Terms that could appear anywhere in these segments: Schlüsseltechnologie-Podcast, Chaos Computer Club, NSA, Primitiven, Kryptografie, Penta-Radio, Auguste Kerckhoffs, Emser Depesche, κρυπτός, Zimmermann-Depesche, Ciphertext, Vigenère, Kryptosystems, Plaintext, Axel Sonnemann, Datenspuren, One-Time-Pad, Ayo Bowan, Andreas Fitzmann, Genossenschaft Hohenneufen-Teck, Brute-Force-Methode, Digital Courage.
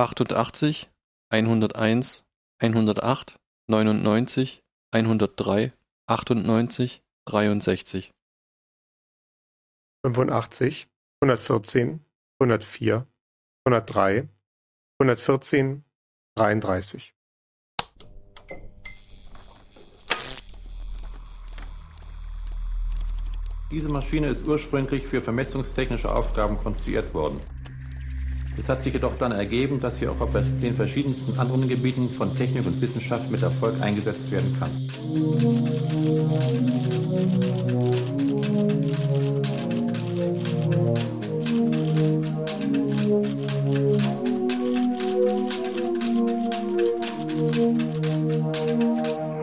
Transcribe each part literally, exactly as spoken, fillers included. achtundachtzig, hunderteins, hundertacht, neunundneunzig, hundertdrei, achtundneunzig, dreiundsechzig. fünfundachtzig, hundertvierzehn, hundertvier, hundertdrei, hundertvierzehn, dreiunddreißig. Diese Maschine ist ursprünglich für vermessungstechnische Aufgaben konstruiert worden. Es hat sich jedoch dann ergeben, dass sie auch auf den verschiedensten anderen Gebieten von Technik und Wissenschaft mit Erfolg eingesetzt werden kann.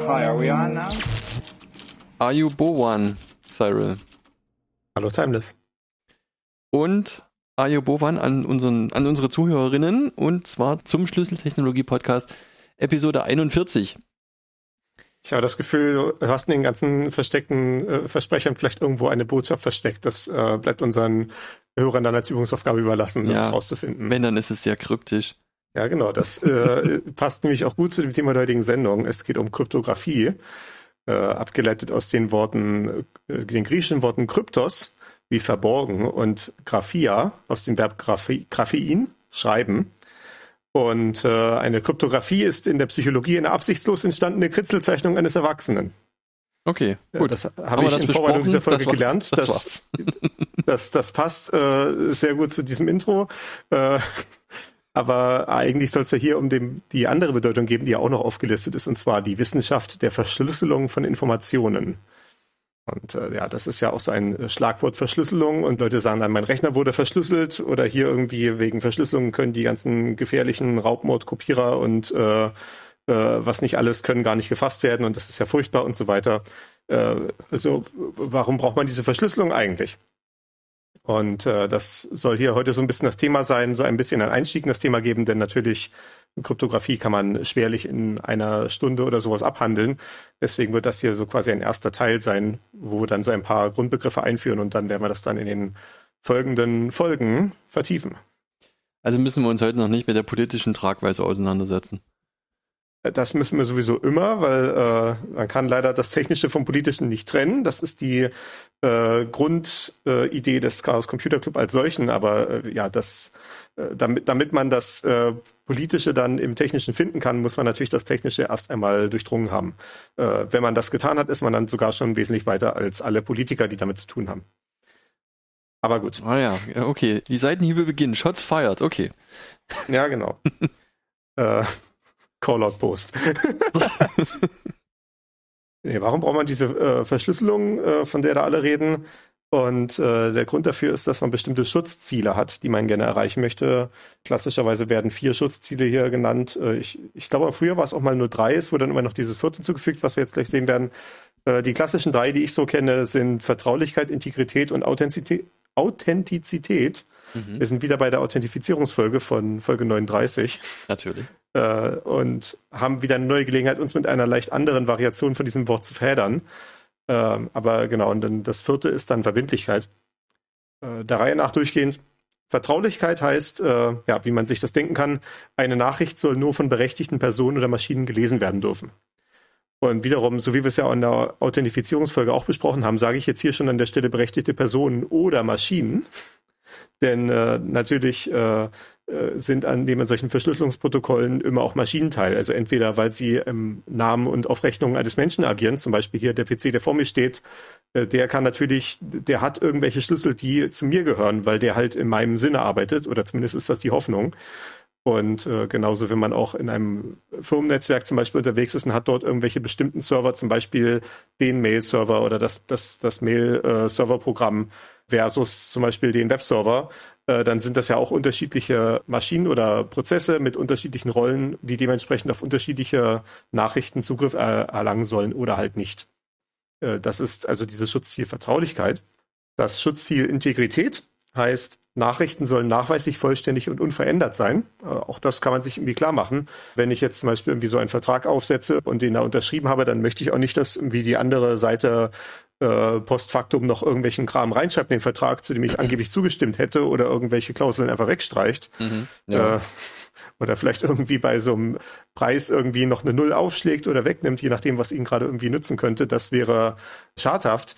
Hi, are we on now? Are you Bowan, Cyril? Hallo, Timeless. Und Ayo Bowan an, unseren, an unsere Zuhörerinnen, und zwar zum Schlüsseltechnologie-Podcast Episode einundvierzig. Ich habe das Gefühl, du hast in den ganzen versteckten äh, Versprechern vielleicht irgendwo eine Botschaft versteckt. Das äh, bleibt unseren Hörern dann als Übungsaufgabe überlassen, das ja, rauszufinden. Wenn, dann ist es sehr kryptisch. Ja, genau. Das äh, passt nämlich auch gut zu dem Thema der heutigen Sendung. Es geht um Kryptografie, äh, abgeleitet aus den Worten, äh, den griechischen Worten kryptos, wie verborgen, und grafia aus dem Verb grafie, grafein, schreiben. Und äh, eine Kryptografie ist in der Psychologie eine absichtslos entstandene Kritzelzeichnung eines Erwachsenen. Okay, gut. Ja, das habe ich das in Vorbereitung dieser Folge das war, gelernt. Das, das, das, das passt äh, sehr gut zu diesem Intro. Äh, aber eigentlich soll es ja hier um dem, die andere Bedeutung geben, die ja auch noch aufgelistet ist, und zwar die Wissenschaft der Verschlüsselung von Informationen. Und äh, ja, das ist ja auch so ein Schlagwort Verschlüsselung, und Leute sagen dann, mein Rechner wurde verschlüsselt, oder hier irgendwie wegen Verschlüsselung können die ganzen gefährlichen Raubmordkopierer und äh, äh, was nicht alles können gar nicht gefasst werden, und das ist ja furchtbar und so weiter. Äh, also warum braucht man diese Verschlüsselung eigentlich? Und äh, das soll hier heute so ein bisschen das Thema sein, so ein bisschen einen Einstieg in das Thema geben, denn natürlich Kryptografie kann man schwerlich in einer Stunde oder sowas abhandeln. Deswegen wird das hier so quasi ein erster Teil sein, wo wir dann so ein paar Grundbegriffe einführen, und dann werden wir das dann in den folgenden Folgen vertiefen. Also müssen wir uns heute noch nicht mit der politischen Tragweite auseinandersetzen. Das müssen wir sowieso immer, weil äh, man kann leider das Technische vom Politischen nicht trennen. Das ist die äh, Grundidee äh, des Chaos Computer Club als solchen. Aber äh, ja, das, äh, damit, damit man das äh, Politische dann im Technischen finden kann, muss man natürlich das Technische erst einmal durchdrungen haben. Äh, wenn man das getan hat, ist man dann sogar schon wesentlich weiter als alle Politiker, die damit zu tun haben. Aber gut. Ah ja, okay. Die Seitenhiebe beginnen. Shots fired. Okay. Ja, genau. äh, Call-out-Post. Nee, warum braucht man diese äh, Verschlüsselung, äh, von der da alle reden? Und äh, der Grund dafür ist, dass man bestimmte Schutzziele hat, die man gerne erreichen möchte. Klassischerweise werden vier Schutzziele hier genannt. Äh, ich, ich glaube, früher war es auch mal nur drei. Es wurde dann immer noch dieses vierte hinzugefügt, was wir jetzt gleich sehen werden. Äh, die klassischen drei, die ich so kenne, sind Vertraulichkeit, Integrität und Authentizität. Authentizität. Mhm. Wir sind wieder bei der Authentifizierungsfolge von Folge neununddreißig. Natürlich. Äh, und haben wieder eine neue Gelegenheit, uns mit einer leicht anderen Variation von diesem Wort zu verheddern. Ähm, aber genau, und dann das vierte ist dann Verbindlichkeit. Äh, der Reihe nach durchgehend. Vertraulichkeit heißt, äh, ja, wie man sich das denken kann, eine Nachricht soll nur von berechtigten Personen oder Maschinen gelesen werden dürfen. Und wiederum, so wie wir es ja in der Authentifizierungsfolge auch besprochen haben, sage ich jetzt hier schon an der Stelle berechtigte Personen oder Maschinen. Denn äh, natürlich äh, sind an dem an solchen Verschlüsselungsprotokollen immer auch Maschinen teil. Also entweder, weil sie im Namen und auf Rechnung eines Menschen agieren, zum Beispiel hier der P C, der vor mir steht, äh, der kann natürlich, der hat irgendwelche Schlüssel, die zu mir gehören, weil der halt in meinem Sinne arbeitet, oder zumindest ist das die Hoffnung. Und äh, genauso, wenn man auch in einem Firmennetzwerk zum Beispiel unterwegs ist und hat dort irgendwelche bestimmten Server, zum Beispiel den Mail-Server oder das, das, das Mail-Server-Programm versus zum Beispiel den Webserver, äh, dann sind das ja auch unterschiedliche Maschinen oder Prozesse mit unterschiedlichen Rollen, die dementsprechend auf unterschiedliche Nachrichten Zugriff äh, erlangen sollen oder halt nicht. Äh, das ist also dieses Schutzziel Vertraulichkeit. Das Schutzziel Integrität heißt, Nachrichten sollen nachweislich vollständig und unverändert sein. Äh, auch das kann man sich irgendwie klar machen. Wenn ich jetzt zum Beispiel irgendwie so einen Vertrag aufsetze und den da unterschrieben habe, dann möchte ich auch nicht, dass irgendwie die andere Seite äh, postfaktum noch irgendwelchen Kram reinschreibt in den Vertrag, zu dem ich angeblich zugestimmt hätte, oder irgendwelche Klauseln einfach wegstreicht. Mhm, ja. äh, oder vielleicht irgendwie bei so einem Preis irgendwie noch eine Null aufschlägt oder wegnimmt, je nachdem, was ihn gerade irgendwie nützen könnte, das wäre schadhaft.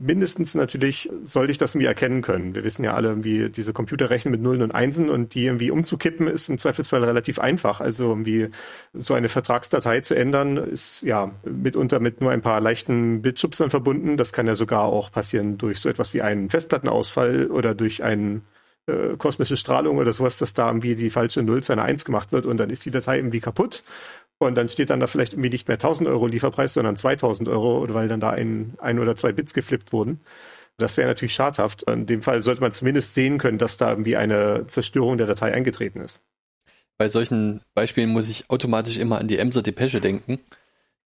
Mindestens natürlich sollte ich das irgendwie erkennen können. Wir wissen ja alle, irgendwie diese Computer rechnen mit Nullen und Einsen und die irgendwie umzukippen ist im Zweifelsfall relativ einfach. Also irgendwie so eine Vertragsdatei zu ändern ist ja mitunter mit nur ein paar leichten Bitschubsern verbunden. Das kann ja sogar auch passieren durch so etwas wie einen Festplattenausfall oder durch einen äh, kosmische Strahlung oder sowas, dass da irgendwie die falsche Null zu einer Eins gemacht wird und dann ist die Datei irgendwie kaputt. Und dann steht dann da vielleicht irgendwie nicht mehr tausend Euro Lieferpreis, sondern zweitausend Euro, oder weil dann da ein, ein oder zwei Bits geflippt wurden. Das wäre natürlich schadhaft. In dem Fall sollte man zumindest sehen können, dass da irgendwie eine Zerstörung der Datei eingetreten ist. Bei solchen Beispielen muss ich automatisch immer an die Emser Depesche denken,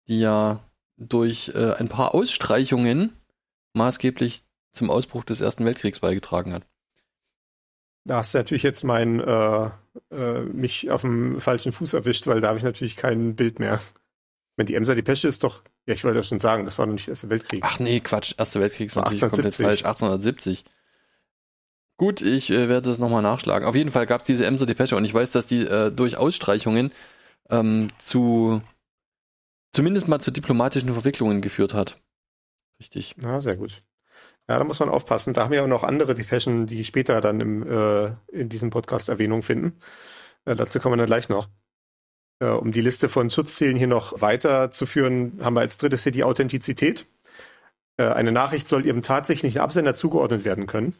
die ja durch äh, ein paar Ausstreichungen maßgeblich zum Ausbruch des Ersten Weltkriegs beigetragen hat. Da hast du natürlich jetzt mein, äh, äh, mich auf dem falschen Fuß erwischt, weil da habe ich natürlich kein Bild mehr. Wenn die Emser Depesche ist doch, ja, ich wollte ja schon sagen, das war noch nicht der Erste Weltkrieg. Ach nee, Quatsch, Erster Weltkrieg ist natürlich komplett falsch, achtzehnhundertsiebzig. Gut, ich äh, werde das nochmal nachschlagen. Auf jeden Fall gab es diese Emser Depesche und ich weiß, dass die äh, durch Ausstreichungen ähm, zu, zumindest mal zu diplomatischen Verwicklungen geführt hat. Richtig. Na, sehr gut. Ja, da muss man aufpassen. Da haben wir auch noch andere Depeschen, die später dann im, äh, in diesem Podcast Erwähnung finden. Äh, dazu kommen wir dann gleich noch. Äh, um die Liste von Schutzzielen hier noch weiterzuführen, haben wir als drittes hier die Authentizität. Äh, eine Nachricht soll ihrem tatsächlichen Absender zugeordnet werden können.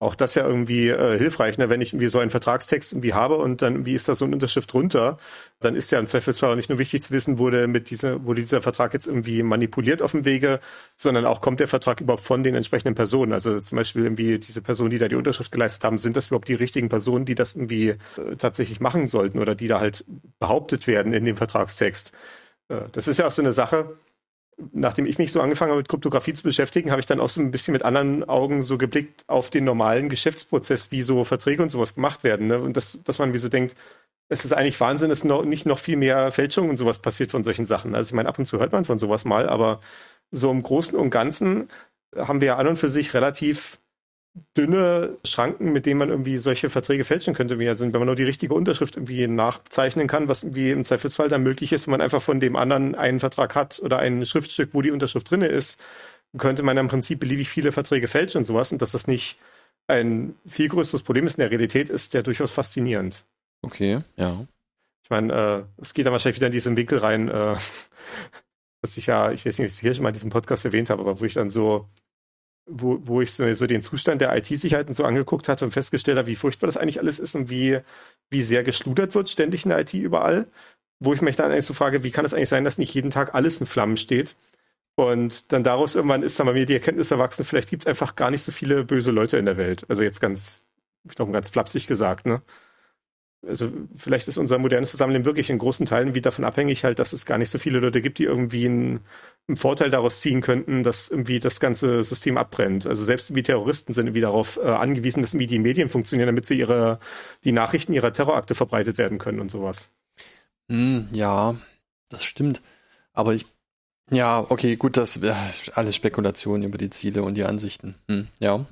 Auch das ja irgendwie äh, hilfreich, ne? Wenn ich irgendwie so einen Vertragstext irgendwie habe und dann wie ist da so eine Unterschrift drunter, dann ist ja im Zweifelsfall auch nicht nur wichtig zu wissen, wurde mit dieser, wurde dieser Vertrag jetzt irgendwie manipuliert auf dem Wege, sondern auch kommt der Vertrag überhaupt von den entsprechenden Personen. Also zum Beispiel irgendwie diese Personen, die da die Unterschrift geleistet haben, sind das überhaupt die richtigen Personen, die das irgendwie äh, tatsächlich machen sollten oder die da halt behauptet werden in dem Vertragstext. Äh, das ist ja auch so eine Sache. Nachdem ich mich so angefangen habe, mit Kryptografie zu beschäftigen, habe ich dann auch so ein bisschen mit anderen Augen so geblickt auf den normalen Geschäftsprozess, wie so Verträge und sowas gemacht werden. Ne? Und das, dass man wie so denkt, es ist eigentlich Wahnsinn, dass noch, nicht noch viel mehr Fälschungen und sowas passiert von solchen Sachen. Also ich meine, ab und zu hört man von sowas mal, aber so im Großen und Ganzen haben wir ja an und für sich relativ dünne Schranken, mit denen man irgendwie solche Verträge fälschen könnte, wie also, wenn man nur die richtige Unterschrift irgendwie nachzeichnen kann, was irgendwie im Zweifelsfall dann möglich ist, wenn man einfach von dem anderen einen Vertrag hat oder ein Schriftstück, wo die Unterschrift drin ist, könnte man im Prinzip beliebig viele Verträge fälschen und sowas. Und dass das nicht ein viel größeres Problem ist in der Realität, ist ja durchaus faszinierend. Okay, ja. Ich meine, äh, es geht dann wahrscheinlich wieder in diesen Winkel rein, äh, was ich ja, ich weiß nicht, ob ich es hier schon mal in diesem Podcast erwähnt habe, aber wo ich dann so Wo, wo ich so, so den Zustand der I T-Sicherheiten so angeguckt hatte und festgestellt habe, wie furchtbar das eigentlich alles ist und wie, wie sehr geschludert wird ständig in der I T überall, wo ich mich dann eigentlich so frage, wie kann es eigentlich sein, dass nicht jeden Tag alles in Flammen steht? Und dann daraus irgendwann ist dann bei mir die Erkenntnis erwachsen, vielleicht gibt es einfach gar nicht so viele böse Leute in der Welt. Also jetzt ganz, ich glaube, ganz flapsig gesagt, ne? Also vielleicht ist unser modernes Zusammenleben wirklich in großen Teilen wieder davon abhängig, halt, dass es gar nicht so viele Leute gibt, die irgendwie einen, einen Vorteil daraus ziehen könnten, dass irgendwie das ganze System abbrennt. Also selbst wie Terroristen sind irgendwie darauf äh, angewiesen, dass irgendwie die Medien funktionieren, damit sie ihre die Nachrichten ihrer Terrorakte verbreitet werden können und sowas. Mm, ja, das stimmt. Aber ich, ja, okay, gut, das äh, alles Spekulationen über die Ziele und die Ansichten. Hm, ja.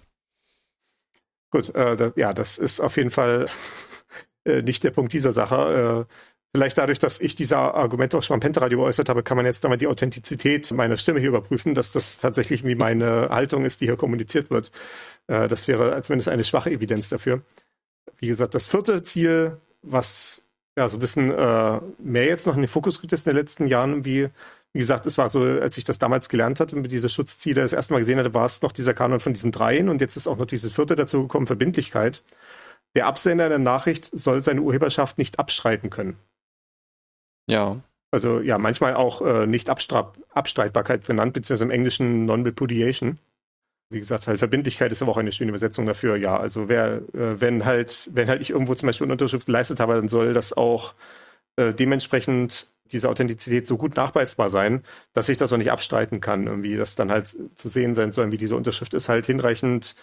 Gut, äh, das, ja, das ist auf jeden Fall nicht der Punkt dieser Sache. Vielleicht dadurch, dass ich diese Argumente auch schon am Penta-Radio geäußert habe, kann man jetzt nochmal die Authentizität meiner Stimme hier überprüfen, dass das tatsächlich wie meine Haltung ist, die hier kommuniziert wird. Das wäre zumindest eine schwache Evidenz dafür. Wie gesagt, das vierte Ziel, was ja so ein bisschen mehr jetzt noch in den Fokus rückt, ist in den letzten Jahren, wie, wie gesagt, es war so, als ich das damals gelernt hatte, mit diese Schutzziele das erste Mal gesehen hatte, war es noch dieser Kanon von diesen dreien und jetzt ist auch noch dieses vierte dazu gekommen, Verbindlichkeit. Der Absender der Nachricht soll seine Urheberschaft nicht abstreiten können. Ja. Also ja, manchmal auch äh, nicht Abstra- Abstreitbarkeit benannt, beziehungsweise im Englischen Non-Repudiation. Wie gesagt, halt Verbindlichkeit ist aber auch eine schöne Übersetzung dafür. Ja, also wer, äh, wenn halt, wenn halt ich irgendwo zum Beispiel eine Unterschrift geleistet habe, dann soll das auch äh, dementsprechend diese Authentizität so gut nachweisbar sein, dass ich das auch nicht abstreiten kann. Irgendwie, dass dann halt zu sehen sein soll, wie diese Unterschrift ist halt hinreichend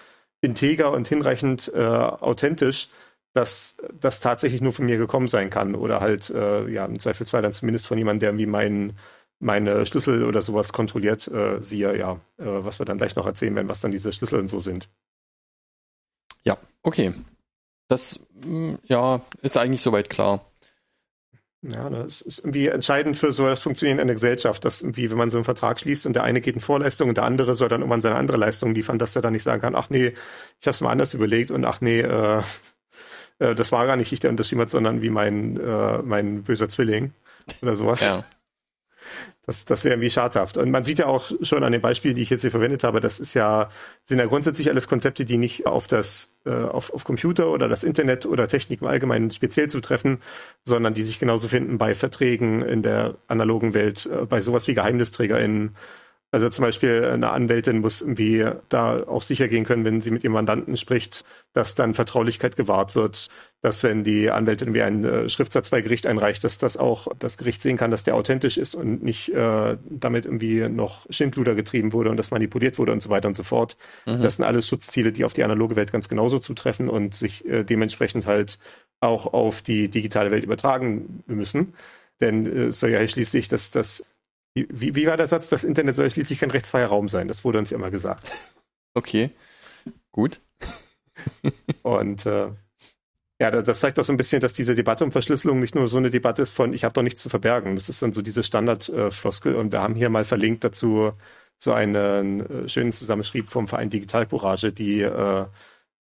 integer und hinreichend äh, authentisch, dass das tatsächlich nur von mir gekommen sein kann oder halt äh, ja im Zweifelsfall dann zumindest von jemandem, der irgendwie mein, meine Schlüssel oder sowas kontrolliert, äh, siehe ja, äh, was wir dann gleich noch erzählen werden, was dann diese Schlüssel und so sind. Ja, okay. Das ja, ist eigentlich soweit klar. Ja, das ist irgendwie entscheidend für so das Funktionieren einer Gesellschaft, dass irgendwie, wenn man so einen Vertrag schließt und der eine geht in Vorleistung und der andere soll dann irgendwann seine andere Leistung liefern, dass er dann nicht sagen kann, ach nee, ich hab's mal anders überlegt und ach nee, äh, äh, das war gar nicht ich, der unterschrieben hat, sondern wie mein, äh, mein böser Zwilling oder sowas. Ja. Das, das wäre irgendwie schadhaft. Und man sieht ja auch schon an den Beispielen, die ich jetzt hier verwendet habe, das ist ja, sind ja grundsätzlich alles Konzepte, die nicht auf das, äh, auf, auf Computer oder das Internet oder Technik im Allgemeinen speziell zutreffen, sondern die sich genauso finden bei Verträgen in der analogen Welt, äh, bei sowas wie GeheimnisträgerInnen. Also zum Beispiel eine Anwältin muss irgendwie da auch sicher gehen können, wenn sie mit ihrem Mandanten spricht, dass dann Vertraulichkeit gewahrt wird, dass wenn die Anwältin irgendwie einen Schriftsatz bei Gericht einreicht, dass das auch das Gericht sehen kann, dass der authentisch ist und nicht äh, damit irgendwie noch Schindluder getrieben wurde und das manipuliert wurde und so weiter und so fort. Mhm. Das sind alles Schutzziele, die auf die analoge Welt ganz genauso zutreffen und sich äh, dementsprechend halt auch auf die digitale Welt übertragen müssen. Denn es äh, soll ja schließlich, dass das Wie, wie war der Satz? Das Internet soll schließlich kein rechtsfreier Raum sein. Das wurde uns ja immer gesagt. Okay, gut. Und äh, ja, das zeigt doch so ein bisschen, dass diese Debatte um Verschlüsselung nicht nur so eine Debatte ist von, ich habe doch nichts zu verbergen. Das ist dann so diese Standardfloskel. Und wir haben hier mal verlinkt dazu so einen äh, schönen Zusammenschrieb vom Verein Digital Courage, die äh,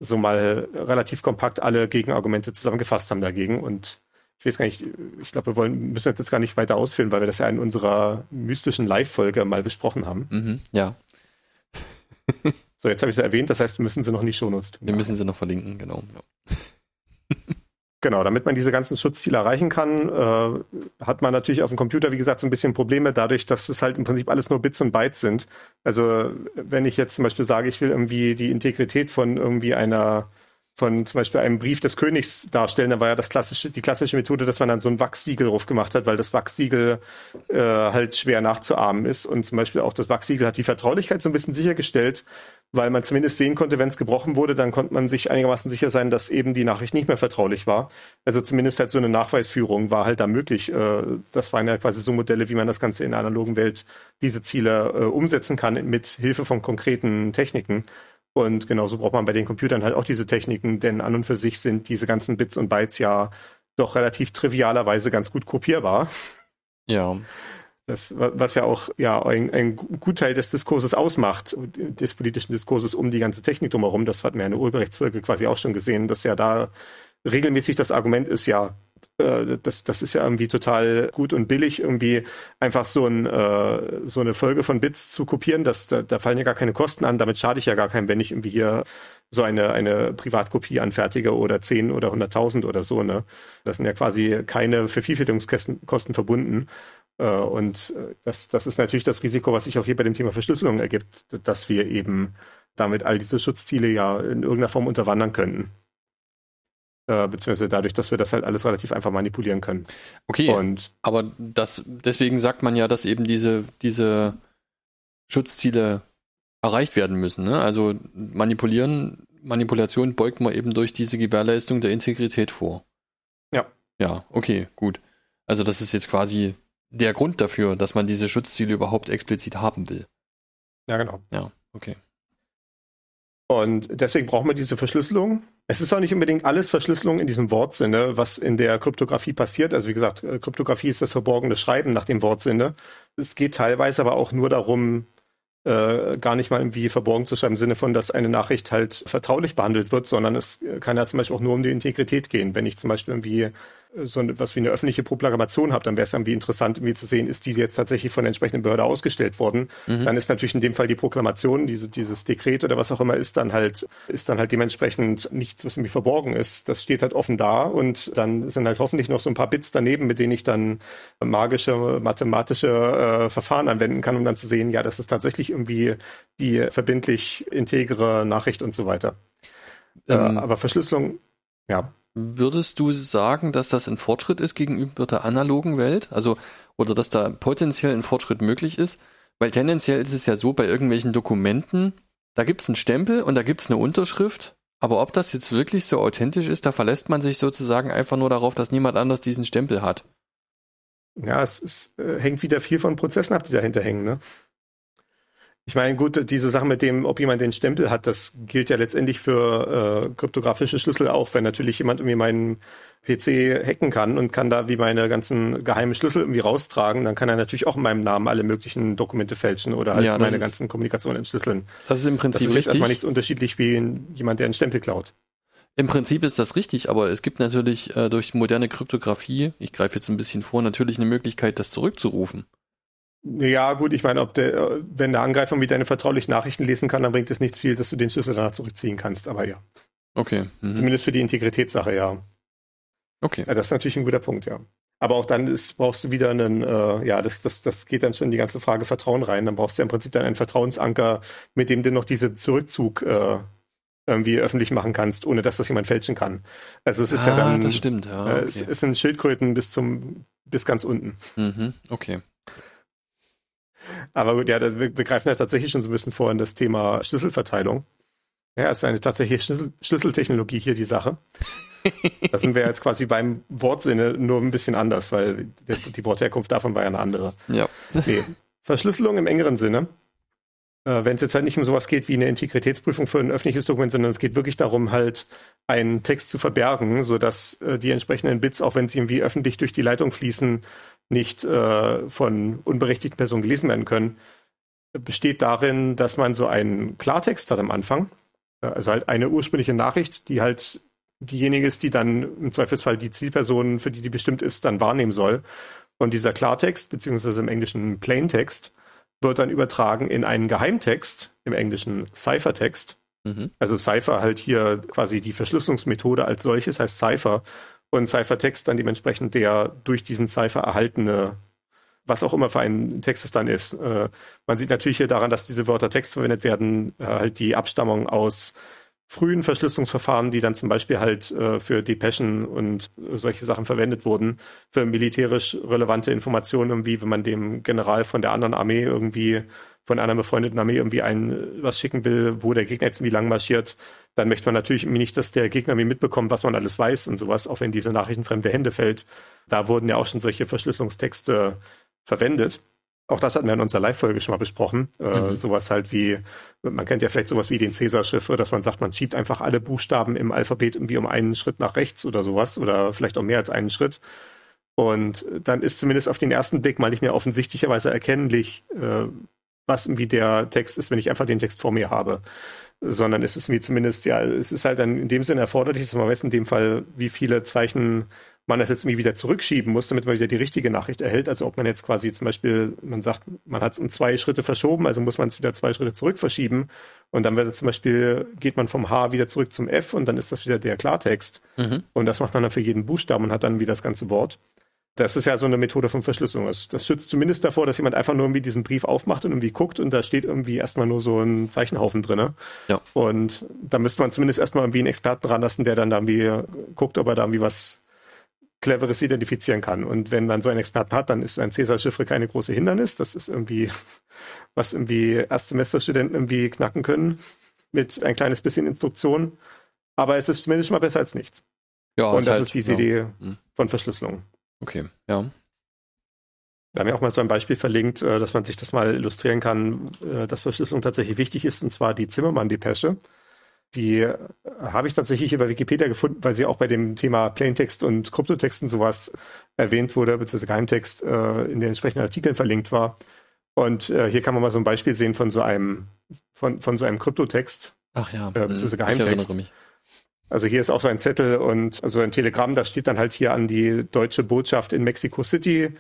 so mal relativ kompakt alle Gegenargumente zusammengefasst haben dagegen. Und ich weiß gar nicht, ich glaube, wir wollen, müssen das jetzt gar nicht weiter ausführen, weil wir das ja in unserer mystischen Live-Folge mal besprochen haben. Mhm, ja. So, jetzt habe ich es ja erwähnt, das heißt, wir müssen sie noch in die Shownotes tun. Wir müssen sie noch verlinken, genau. Ja. Genau, damit man diese ganzen Schutzziele erreichen kann, äh, hat man natürlich auf dem Computer, wie gesagt, so ein bisschen Probleme dadurch, dass es halt im Prinzip alles nur Bits und Bytes sind. Also, wenn ich jetzt zum Beispiel sage, ich will irgendwie die Integrität von irgendwie einer von zum Beispiel einem Brief des Königs darstellen, da war ja das klassische, die klassische Methode, dass man dann so ein Wachssiegel drauf gemacht hat, weil das Wachssiegel äh, halt schwer nachzuahmen ist und zum Beispiel auch das Wachssiegel hat die Vertraulichkeit so ein bisschen sichergestellt, weil man zumindest sehen konnte, wenn es gebrochen wurde, dann konnte man sich einigermaßen sicher sein, dass eben die Nachricht nicht mehr vertraulich war. Also zumindest halt so eine Nachweisführung war halt da möglich. Äh, das waren ja quasi so Modelle, wie man das Ganze in der analogen Welt diese Ziele äh, umsetzen kann mit Hilfe von konkreten Techniken. Und genauso braucht man bei den Computern halt auch diese Techniken, denn an und für sich sind diese ganzen Bits und Bytes ja doch relativ trivialerweise ganz gut kopierbar. Ja. Das, was ja auch ja, ein, ein Gutteil des Diskurses ausmacht, des politischen Diskurses um die ganze Technik drumherum. Das hatten wir in der Urheberrechtsfolge quasi auch schon gesehen, dass ja da regelmäßig das Argument ist, ja, Das, das ist ja irgendwie total gut und billig, irgendwie einfach so, ein, äh, so eine Folge von Bits zu kopieren. Das, da, da fallen ja gar keine Kosten an, damit schade ich ja gar keinem, wenn ich irgendwie hier so eine, eine Privatkopie anfertige oder zehn oder hunderttausend oder so. Ne? Das sind ja quasi keine Vervielfältigungskosten verbunden. Äh, und das, das ist natürlich das Risiko, was sich auch hier bei dem Thema Verschlüsselung ergibt, dass wir eben damit all diese Schutzziele ja in irgendeiner Form unterwandern könnten. Beziehungsweise dadurch, dass wir das halt alles relativ einfach manipulieren können. Okay, und aber das, deswegen sagt man ja, dass eben diese, diese Schutzziele erreicht werden müssen. Ne? Also manipulieren, Manipulation beugt man eben durch diese Gewährleistung der Integrität vor. Ja. Ja, okay, gut. Also das ist jetzt quasi der Grund dafür, dass man diese Schutzziele überhaupt explizit haben will. Ja, genau. Ja, okay. Und deswegen brauchen wir diese Verschlüsselung. Es ist auch nicht unbedingt alles Verschlüsselung in diesem Wortsinne, was in der Kryptographie passiert. Also wie gesagt, Kryptographie ist das verborgene Schreiben nach dem Wortsinne. Es geht teilweise aber auch nur darum, äh, gar nicht mal irgendwie verborgen zu schreiben, im Sinne von, dass eine Nachricht halt vertraulich behandelt wird, sondern es kann ja zum Beispiel auch nur um die Integrität gehen. Wenn ich zum Beispiel irgendwie so etwas wie eine öffentliche Proklamation habe, dann wäre es irgendwie interessant, irgendwie zu sehen, ist diese jetzt tatsächlich von der entsprechenden Behörde ausgestellt worden. Mhm. Dann ist natürlich in dem Fall die Proklamation, diese, dieses Dekret oder was auch immer, ist dann halt, ist dann halt dementsprechend nichts, was irgendwie verborgen ist. Das steht halt offen da und dann sind halt hoffentlich noch so ein paar Bits daneben, mit denen ich dann magische, mathematische äh, Verfahren anwenden kann, um dann zu sehen, ja, das ist tatsächlich irgendwie die verbindlich integere Nachricht und so weiter. Ähm. Äh, aber Verschlüsselung, ja. Würdest du sagen, dass das ein Fortschritt ist gegenüber der analogen Welt? Also, oder dass da potenziell ein Fortschritt möglich ist? Weil tendenziell ist es ja so, bei irgendwelchen Dokumenten, da gibt's einen Stempel und da gibt's eine Unterschrift, aber ob das jetzt wirklich so authentisch ist, da verlässt man sich sozusagen einfach nur darauf, dass niemand anders diesen Stempel hat. Ja, es, es äh, hängt wieder viel von Prozessen ab, die dahinter hängen, ne? Ich meine, gut, diese Sache mit dem, ob jemand den Stempel hat, das gilt ja letztendlich für äh, kryptografische Schlüssel auch. Wenn natürlich jemand irgendwie meinen P C hacken kann und kann da wie meine ganzen geheimen Schlüssel irgendwie raustragen, dann kann er natürlich auch in meinem Namen alle möglichen Dokumente fälschen oder halt ja, meine ist, ganzen Kommunikationen entschlüsseln. Das ist im Prinzip richtig. Das ist erstmal nichts unterschiedlich wie jemand, der einen Stempel klaut. Im Prinzip ist das richtig, aber es gibt natürlich äh, durch moderne Kryptografie, ich greife jetzt ein bisschen vor, natürlich eine Möglichkeit, das zurückzurufen. Ja, gut, ich meine, ob der, wenn der Angreifer irgendwie deine vertraulichen Nachrichten lesen kann, dann bringt es nichts viel, dass du den Schlüssel danach zurückziehen kannst, aber ja. Okay. Mhm. Zumindest für die Integritätssache, ja. Okay. Ja, das ist natürlich ein guter Punkt, ja. Aber auch dann ist, brauchst du wieder einen, äh, ja, das, das, das geht dann schon in die ganze Frage Vertrauen rein. Dann brauchst du ja im Prinzip dann einen Vertrauensanker, mit dem du noch diese Zurückzug äh, irgendwie öffentlich machen kannst, ohne dass das jemand fälschen kann. Also es ist ah, ja dann, das stimmt, ja. Okay. Äh, es, es sind Schildkröten bis zum, bis ganz unten. Mhm, okay. Aber gut, ja, wir, wir greifen ja tatsächlich schon so ein bisschen vor in das Thema Schlüsselverteilung. Ja, ist eine tatsächliche Schlüssel- Schlüsseltechnologie hier die Sache. Da sind wir jetzt quasi beim Wortsinne nur ein bisschen anders, weil der, die Wortherkunft davon war ja eine andere. Ja. Nee. Verschlüsselung im engeren Sinne, äh, wenn es jetzt halt nicht um sowas geht wie eine Integritätsprüfung für ein öffentliches Dokument, sondern es geht wirklich darum, halt einen Text zu verbergen, sodass äh, die entsprechenden Bits, auch wenn sie irgendwie öffentlich durch die Leitung fließen, nicht äh, von unberechtigten Personen gelesen werden können, besteht darin, dass man so einen Klartext hat am Anfang, also halt eine ursprüngliche Nachricht, die halt diejenige ist, die dann im Zweifelsfall die Zielperson, für die die bestimmt ist, dann wahrnehmen soll. Und dieser Klartext, beziehungsweise im Englischen Plaintext, wird dann übertragen in einen Geheimtext, im Englischen Ciphertext. Mhm. Also Cipher halt hier quasi die Verschlüsselungsmethode als solches, heißt Cipher. Und Ciphertext dann dementsprechend der durch diesen Cipher erhaltene, was auch immer für einen Text es dann ist. Äh, man sieht natürlich hier daran, dass diese Wörter Text verwendet werden, äh, halt die Abstammung aus frühen Verschlüsselungsverfahren, die dann zum Beispiel halt äh, für Depeschen und äh, solche Sachen verwendet wurden, für militärisch relevante Informationen, irgendwie, wenn man dem General von der anderen Armee irgendwie, von einer befreundeten Armee irgendwie ein was schicken will, wo der Gegner jetzt irgendwie lang marschiert, dann möchte man natürlich irgendwie nicht, dass der Gegner irgendwie mitbekommt, was man alles weiß und sowas, auch wenn diese Nachricht in fremde Hände fällt. Da wurden ja auch schon solche Verschlüsselungstexte verwendet. Auch das hatten wir in unserer Live-Folge schon mal besprochen. Mhm. Äh, sowas halt wie, man kennt ja vielleicht sowas wie den Cäsar-Chiffre, dass man sagt, man schiebt einfach alle Buchstaben im Alphabet irgendwie um einen Schritt nach rechts oder sowas oder vielleicht auch mehr als einen Schritt. Und dann ist zumindest auf den ersten Blick mal nicht mehr offensichtlicherweise erkennlich, äh, was irgendwie der Text ist, wenn ich einfach den Text vor mir habe. Sondern es ist mir zumindest, ja, es ist halt dann in dem Sinne erforderlich, dass man weiß in dem Fall, wie viele Zeichen man das jetzt irgendwie wieder zurückschieben muss, damit man wieder die richtige Nachricht erhält. Also ob man jetzt quasi zum Beispiel, man sagt, man hat es um zwei Schritte verschoben, also muss man es wieder zwei Schritte zurück verschieben. Und dann wird zum Beispiel, geht man vom H wieder zurück zum F und dann ist das wieder der Klartext. Mhm. Und das macht man dann für jeden Buchstaben und hat dann wieder das ganze Wort. Das ist ja so eine Methode von Verschlüsselung. Das schützt zumindest davor, dass jemand einfach nur irgendwie diesen Brief aufmacht und irgendwie guckt und da steht irgendwie erstmal nur so ein Zeichenhaufen drin. Ja. Und da müsste man zumindest erstmal irgendwie einen Experten ranlassen, der dann da irgendwie guckt, ob er da irgendwie was Cleveres identifizieren kann. Und wenn dann so ein Experten hat, dann ist ein Cäsar-Chiffre keine große Hindernis. Das ist irgendwie, was irgendwie Erstsemesterstudenten irgendwie knacken können mit ein kleines bisschen Instruktion. Aber es ist zumindest mal besser als nichts. Ja, und das halt, ist diese ja. Idee von Verschlüsselung. Okay, ja. Wir haben ja auch mal so ein Beispiel verlinkt, dass man sich das mal illustrieren kann, dass Verschlüsselung tatsächlich wichtig ist, und zwar die Zimmermann-Depesche. Die habe ich tatsächlich über Wikipedia gefunden, weil sie auch bei dem Thema Plaintext und Kryptotext und sowas erwähnt wurde, beziehungsweise Geheimtext in den entsprechenden Artikeln verlinkt war. Und hier kann man mal so ein Beispiel sehen von so einem, von, von so einem Kryptotext, Ach ja, beziehungsweise Geheimtext. Ich erinnere mich. Also hier ist auch so ein Zettel und also ein Telegramm, da steht dann halt hier an die deutsche Botschaft in Mexico City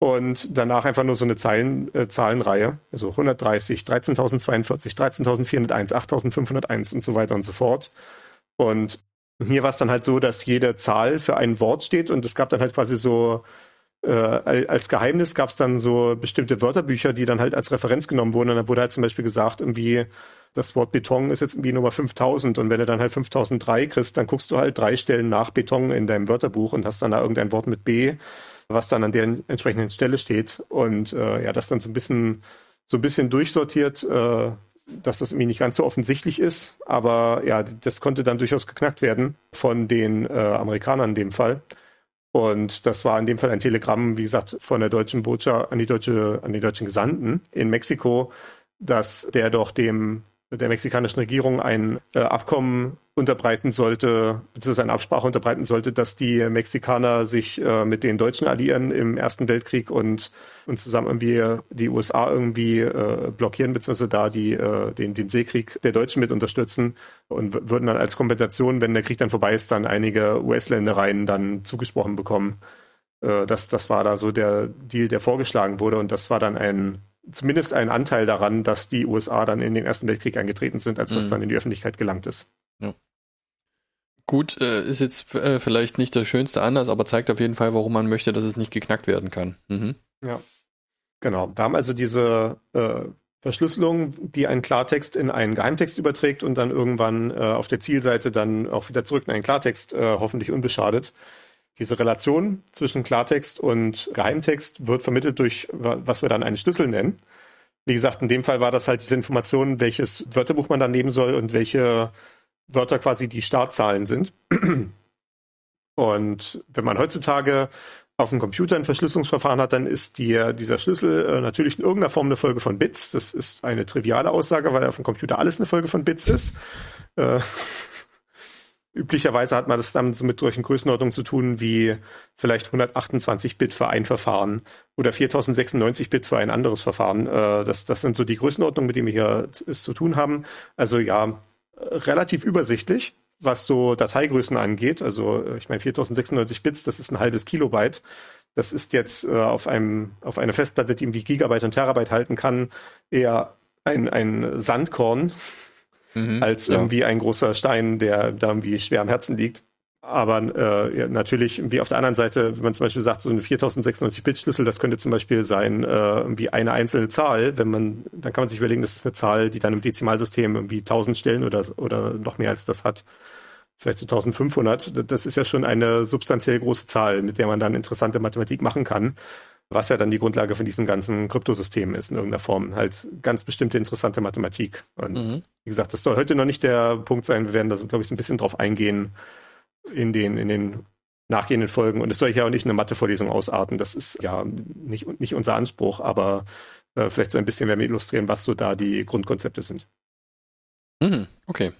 und danach einfach nur so eine Zeilen, äh, Zahlenreihe, also hundertdreißig, dreizehntausendzweiundvierzig, dreizehntausendvierhunderteins, achttausendfünfhunderteins und so weiter und so fort. Und hier war es dann halt so, dass jede Zahl für ein Wort steht und es gab dann halt quasi so, äh, als Geheimnis gab es dann so bestimmte Wörterbücher, die dann halt als Referenz genommen wurden und da wurde halt zum Beispiel gesagt, irgendwie, das Wort Beton ist jetzt irgendwie Nummer fünftausend und wenn du dann halt fünftausenddrei kriegst, dann guckst du halt drei Stellen nach Beton in deinem Wörterbuch und hast dann da irgendein Wort mit B, was dann an der entsprechenden Stelle steht und äh, ja, das dann so ein bisschen so ein bisschen durchsortiert, äh, dass das irgendwie nicht ganz so offensichtlich ist, aber ja, das konnte dann durchaus geknackt werden von den äh, Amerikanern in dem Fall. Und das war in dem Fall ein Telegramm, wie gesagt, von der deutschen Botschaft an die deutsche an die deutschen Gesandten in Mexiko, dass der doch dem der mexikanischen Regierung ein äh, Abkommen unterbreiten sollte, beziehungsweise eine Absprache unterbreiten sollte, dass die Mexikaner sich äh, mit den Deutschen alliieren im Ersten Weltkrieg und, und zusammen irgendwie die U S A irgendwie äh, blockieren, beziehungsweise da die, äh, den, den Seekrieg der Deutschen mit unterstützen und w- würden dann als Kompensation, wenn der Krieg dann vorbei ist, dann einige U S-Ländereien dann zugesprochen bekommen. Äh, das, das war da so der Deal, der vorgeschlagen wurde, und das war dann ein zumindest ein Anteil daran, dass die U S A dann in den Ersten Weltkrieg eingetreten sind, als das mhm. dann in die Öffentlichkeit gelangt ist. Ja. Gut, äh, ist jetzt äh, vielleicht nicht der schönste Anlass, aber zeigt auf jeden Fall, warum man möchte, dass es nicht geknackt werden kann. Mhm. Ja, genau. Wir haben also diese äh, Verschlüsselung, die einen Klartext in einen Geheimtext überträgt und dann irgendwann äh, auf der Zielseite dann auch wieder zurück in einen Klartext, äh, hoffentlich unbeschadet. Diese Relation zwischen Klartext und Geheimtext wird vermittelt durch, was wir dann einen Schlüssel nennen. Wie gesagt, in dem Fall war das halt diese Information, welches Wörterbuch man dann nehmen soll und welche Wörter quasi die Startzahlen sind. Und wenn man heutzutage auf dem Computer ein Verschlüsselungsverfahren hat, dann ist die, dieser Schlüssel natürlich in irgendeiner Form eine Folge von Bits. Das ist eine triviale Aussage, weil auf dem Computer alles eine Folge von Bits ist. Äh, Üblicherweise hat man das dann so mit solchen Größenordnungen zu tun wie vielleicht hundertachtundzwanzig Bit für ein Verfahren oder viertausendsechsundneunzig Bit für ein anderes Verfahren. Das, das sind so die Größenordnungen, mit denen wir hier es zu tun haben. Also ja, relativ übersichtlich, was so Dateigrößen angeht. Also ich meine, viertausendsechsundneunzig Bits, das ist ein halbes Kilobyte. Das ist jetzt auf einem auf einer Festplatte, die irgendwie Gigabyte und Terabyte halten kann, eher ein, ein Sandkorn. Mhm, als irgendwie ja. ein großer Stein, der da irgendwie schwer am Herzen liegt. Aber äh, ja, natürlich irgendwie auf der anderen Seite, wenn man zum Beispiel sagt, so ein viertausendsechsundneunzig Bit Schlüssel, das könnte zum Beispiel sein äh, irgendwie eine einzelne Zahl. Wenn man, dann kann man sich überlegen, das ist eine Zahl, die dann im Dezimalsystem irgendwie tausend Stellen oder oder noch mehr als das hat, vielleicht so eintausendfünfhundert. Das ist ja schon eine substanziell große Zahl, mit der man dann interessante Mathematik machen kann, was ja dann die Grundlage von diesen ganzen Kryptosystemen ist in irgendeiner Form. Halt ganz bestimmte interessante Mathematik. Und mhm. wie gesagt, das soll heute noch nicht der Punkt sein. Wir werden da, glaube ich, so ein bisschen drauf eingehen in den, in den nachgehenden Folgen. Und es soll ja auch nicht eine Mathevorlesung ausarten. Das ist ja nicht, nicht unser Anspruch, aber äh, vielleicht so ein bisschen werden wir illustrieren, was so da die Grundkonzepte sind. Mhm. Okay.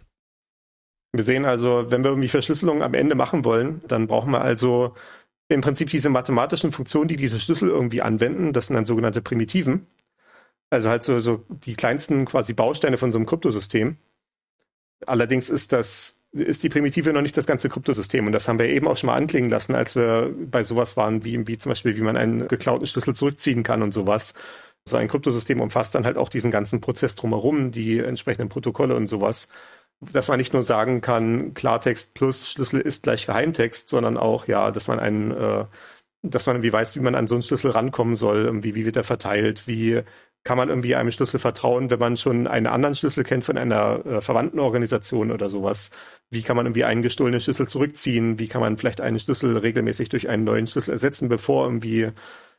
Wir sehen also, wenn wir irgendwie Verschlüsselung am Ende machen wollen, dann brauchen wir also im Prinzip diese mathematischen Funktionen, die diese Schlüssel irgendwie anwenden. Das sind dann sogenannte Primitiven. Also halt so, so die kleinsten quasi Bausteine von so einem Kryptosystem. Allerdings ist das, ist die Primitive noch nicht das ganze Kryptosystem. Und das haben wir eben auch schon mal anklingen lassen, als wir bei sowas waren, wie, wie zum Beispiel, wie man einen geklauten Schlüssel zurückziehen kann und sowas. So ein Kryptosystem umfasst dann halt auch diesen ganzen Prozess drumherum, die entsprechenden Protokolle und sowas. Dass man nicht nur sagen kann, Klartext plus Schlüssel ist gleich Geheimtext, sondern auch, ja, dass man einen, äh, dass man irgendwie weiß, wie man an so einen Schlüssel rankommen soll, irgendwie, wie wird er verteilt, wie kann man irgendwie einem Schlüssel vertrauen, wenn man schon einen anderen Schlüssel kennt von einer äh, verwandten Organisation oder sowas, wie kann man irgendwie einen gestohlenen Schlüssel zurückziehen, wie kann man vielleicht einen Schlüssel regelmäßig durch einen neuen Schlüssel ersetzen, bevor irgendwie,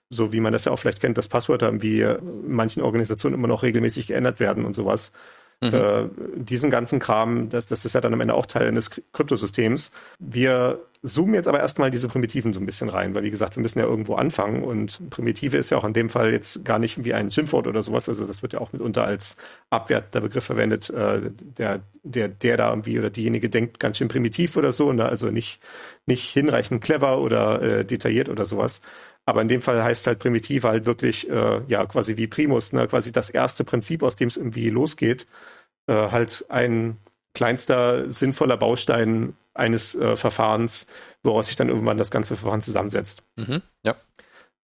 so wie man das ja auch vielleicht kennt, dass Passwörter irgendwie in manchen Organisationen immer noch regelmäßig geändert werden und sowas. Mhm. Äh, diesen ganzen Kram, das, das ist ja dann am Ende auch Teil eines Kryptosystems. Wir zoomen jetzt aber erstmal diese Primitiven so ein bisschen rein, weil wie gesagt, wir müssen ja irgendwo anfangen und Primitive ist ja auch in dem Fall jetzt gar nicht wie ein Schimpfwort oder sowas, also das wird ja auch mitunter als abwertender Begriff verwendet, äh, der, der, der da irgendwie oder diejenige denkt ganz schön primitiv oder so, ne? Also nicht, nicht hinreichend clever oder äh, detailliert oder sowas. Aber in dem Fall heißt halt primitiv halt wirklich, äh, ja, quasi wie Primus, ne, quasi das erste Prinzip, aus dem es irgendwie losgeht, äh, halt ein kleinster, sinnvoller Baustein eines äh, Verfahrens, woraus sich dann irgendwann das ganze Verfahren zusammensetzt. Mhm, ja.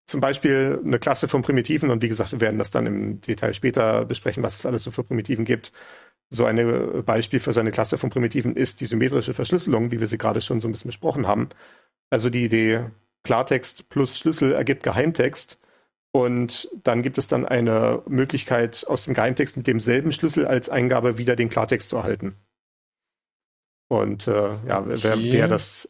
Zum Beispiel eine Klasse von Primitiven, und wie gesagt, wir werden das dann im Detail später besprechen, was es alles so für Primitiven gibt. So ein Beispiel für so eine Klasse von Primitiven ist die symmetrische Verschlüsselung, wie wir sie gerade schon so ein bisschen besprochen haben. Also die Idee, Klartext plus Schlüssel ergibt Geheimtext und dann gibt es dann eine Möglichkeit, aus dem Geheimtext mit demselben Schlüssel als Eingabe wieder den Klartext zu erhalten. Und äh, ja, wer, wer das...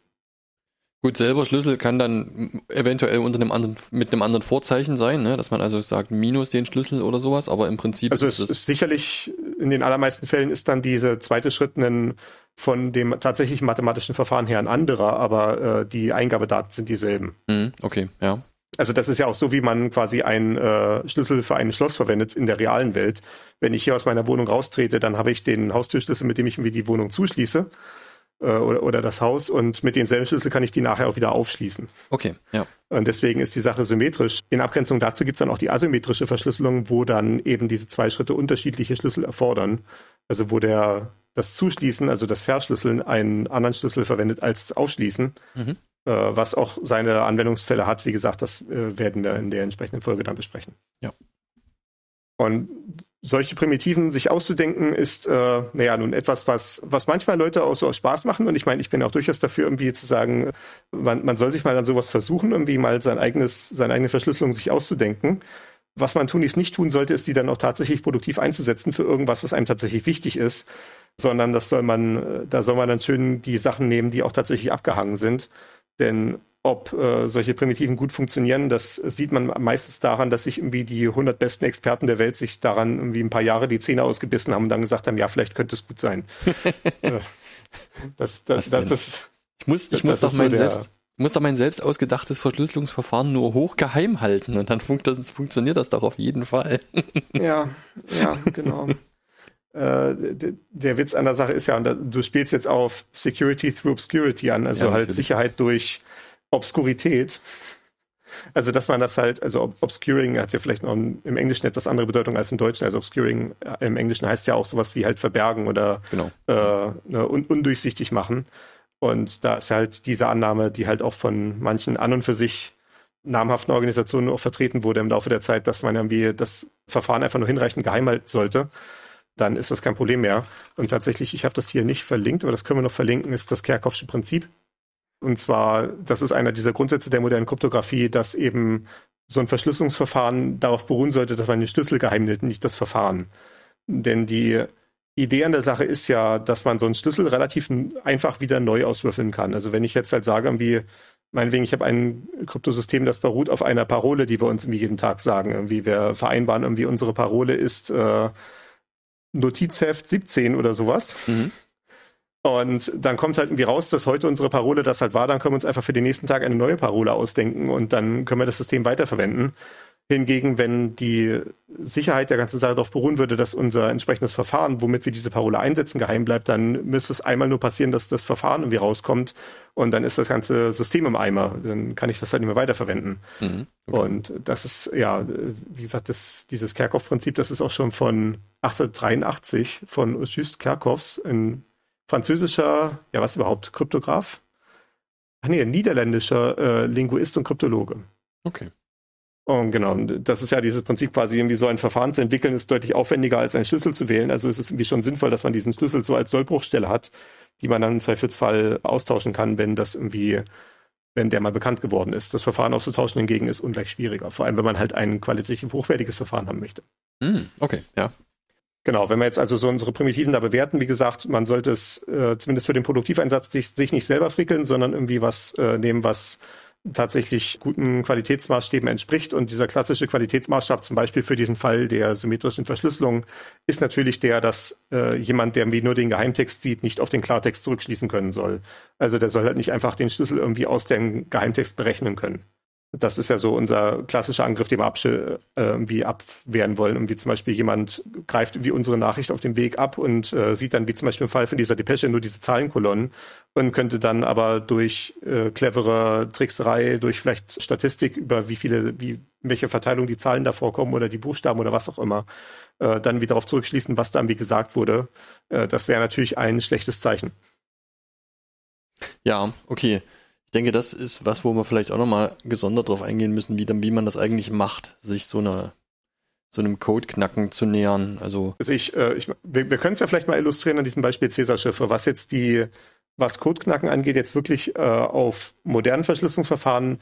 Gut, selber Schlüssel kann dann eventuell unter einem anderen, mit einem anderen Vorzeichen sein, ne? Dass man also sagt, minus den Schlüssel oder sowas, aber im Prinzip... Also ist es ist sicherlich, in den allermeisten Fällen ist dann dieser zweite Schritt ein von dem tatsächlichen mathematischen Verfahren her ein anderer, aber äh, die Eingabedaten sind dieselben. Mhm, okay, ja. Also das ist ja auch so, wie man quasi einen äh, Schlüssel für ein Schloss verwendet in der realen Welt. Wenn ich hier aus meiner Wohnung raustrete, dann habe ich den Haustürschlüssel, mit dem ich irgendwie die Wohnung zuschließe äh, oder, oder das Haus, und mit demselben Schlüssel kann ich die nachher auch wieder aufschließen. Okay, ja. Und deswegen ist die Sache symmetrisch. In Abgrenzung dazu gibt es dann auch die asymmetrische Verschlüsselung, wo dann eben diese zwei Schritte unterschiedliche Schlüssel erfordern. Also wo der das Zuschließen, also das Verschlüsseln, einen anderen Schlüssel verwendet als das Aufschließen. Mhm. Was auch seine Anwendungsfälle hat. Wie gesagt, das äh, werden wir in der entsprechenden Folge dann besprechen. Ja. Und solche Primitiven sich auszudenken ist, äh, naja, nun etwas, was, was manchmal Leute auch so aus Spaß machen. Und ich meine, ich bin auch durchaus dafür, irgendwie zu sagen, man, man soll sich mal an sowas versuchen, irgendwie mal sein eigenes, seine eigene Verschlüsselung sich auszudenken. Was man tunlichst nicht tun sollte, ist, die dann auch tatsächlich produktiv einzusetzen für irgendwas, was einem tatsächlich wichtig ist. Sondern das soll man, da soll man dann schön die Sachen nehmen, die auch tatsächlich abgehangen sind. Denn ob äh, solche Primitiven gut funktionieren, das sieht man meistens daran, dass sich irgendwie die hundert besten Experten der Welt sich daran irgendwie ein paar Jahre die Zähne ausgebissen haben und dann gesagt haben, ja, vielleicht könnte es gut sein. das, das, das ist, ich muss, ich muss das doch mein so selbst, ich muss doch mein selbst ausgedachtes Verschlüsselungsverfahren nur hochgeheim halten und dann funkt das, funktioniert das doch auf jeden Fall. ja, ja, genau. Der Witz an der Sache ist ja, und du spielst jetzt auf Security through Obscurity an, also ja, halt Sicherheit durch Obskurität. Also dass man das halt, also Obscuring hat ja vielleicht noch im Englischen etwas andere Bedeutung als im Deutschen. Also Obscuring im Englischen heißt ja auch sowas wie halt verbergen oder genau. äh, un- undurchsichtig machen. Und da ist halt diese Annahme, die halt auch von manchen an und für sich namhaften Organisationen auch vertreten wurde im Laufe der Zeit, dass man irgendwie das Verfahren einfach nur hinreichend geheim halten sollte. Dann ist das kein Problem mehr. Und tatsächlich, ich habe das hier nicht verlinkt, aber das können wir noch verlinken, ist das Kerckhoffsche Prinzip. Und zwar, das ist einer dieser Grundsätze der modernen Kryptographie, dass eben so ein Verschlüsselungsverfahren darauf beruhen sollte, dass man den Schlüssel geheim hält, nicht das Verfahren. Denn die Idee an der Sache ist ja, dass man so einen Schlüssel relativ einfach wieder neu auswürfeln kann. Also wenn ich jetzt halt sage, wie meinetwegen, ich habe ein Kryptosystem, das beruht auf einer Parole, die wir uns irgendwie jeden Tag sagen. Irgendwie wir vereinbaren, irgendwie unsere Parole ist äh, Notizheft siebzehn oder sowas. Mhm. Und dann kommt halt irgendwie raus, dass heute unsere Parole das halt war. Dann können wir uns einfach für den nächsten Tag eine neue Parole ausdenken und dann können wir das System weiterverwenden. Hingegen, wenn die Sicherheit der ganzen Sache darauf beruhen würde, dass unser entsprechendes Verfahren, womit wir diese Parole einsetzen, geheim bleibt, dann müsste es einmal nur passieren, dass das Verfahren irgendwie rauskommt und dann ist das ganze System im Eimer. Dann kann ich das halt nicht mehr weiterverwenden. Mhm, okay. Und das ist, ja, wie gesagt, das, dieses Kerckhoff-Prinzip, das ist auch schon von achtzehnhundertdreiundachtzig von Auguste Kerckhoffs, ein französischer, ja was überhaupt, Kryptograf? Ach nee, niederländischer äh, Linguist und Kryptologe. Okay. Und genau, das ist ja dieses Prinzip quasi, irgendwie so ein Verfahren zu entwickeln, ist deutlich aufwendiger als einen Schlüssel zu wählen. Also ist es irgendwie schon sinnvoll, dass man diesen Schlüssel so als Sollbruchstelle hat, die man dann im Zweifelsfall austauschen kann, wenn das irgendwie, wenn der mal bekannt geworden ist. Das Verfahren auszutauschen hingegen ist ungleich schwieriger, vor allem wenn man halt ein qualitativ hochwertiges Verfahren haben möchte. Mm, okay, ja. Genau, wenn wir jetzt also so unsere Primitiven da bewerten, wie gesagt, man sollte es äh, zumindest für den Produktiveinsatz sich, sich nicht selber frickeln, sondern irgendwie was äh, nehmen, was tatsächlich guten Qualitätsmaßstäben entspricht. Und dieser klassische Qualitätsmaßstab zum Beispiel für diesen Fall der symmetrischen Verschlüsselung ist natürlich der, dass äh, jemand, der irgendwie nur den Geheimtext sieht, nicht auf den Klartext zurückschließen können soll. Also der soll halt nicht einfach den Schlüssel irgendwie aus dem Geheimtext berechnen können. Das ist ja so unser klassischer Angriff, den wir absch- äh, irgendwie abwehren wollen. Und wie zum Beispiel jemand greift irgendwie unsere Nachricht auf dem Weg ab und äh, sieht dann, wie zum Beispiel im Fall von dieser Depesche, nur diese Zahlenkolonnen und könnte dann aber durch äh, clevere Trickserei, durch vielleicht Statistik über wie viele, wie welche Verteilung die Zahlen da vorkommen oder die Buchstaben oder was auch immer, äh, dann wieder darauf zurückschließen, was da irgendwie gesagt wurde. Äh, das wäre natürlich ein schlechtes Zeichen. Ja, okay. Ich denke, das ist was, wo wir vielleicht auch nochmal gesondert drauf eingehen müssen, wie, dann, wie man das eigentlich macht, sich so, eine, so einem Codeknacken zu nähern. Also, also ich, äh, ich, wir, wir können es ja vielleicht mal illustrieren an diesem Beispiel Cäsarschiffe, was jetzt die, was Codeknacken angeht, jetzt wirklich äh, auf modernen Verschlüsselungsverfahren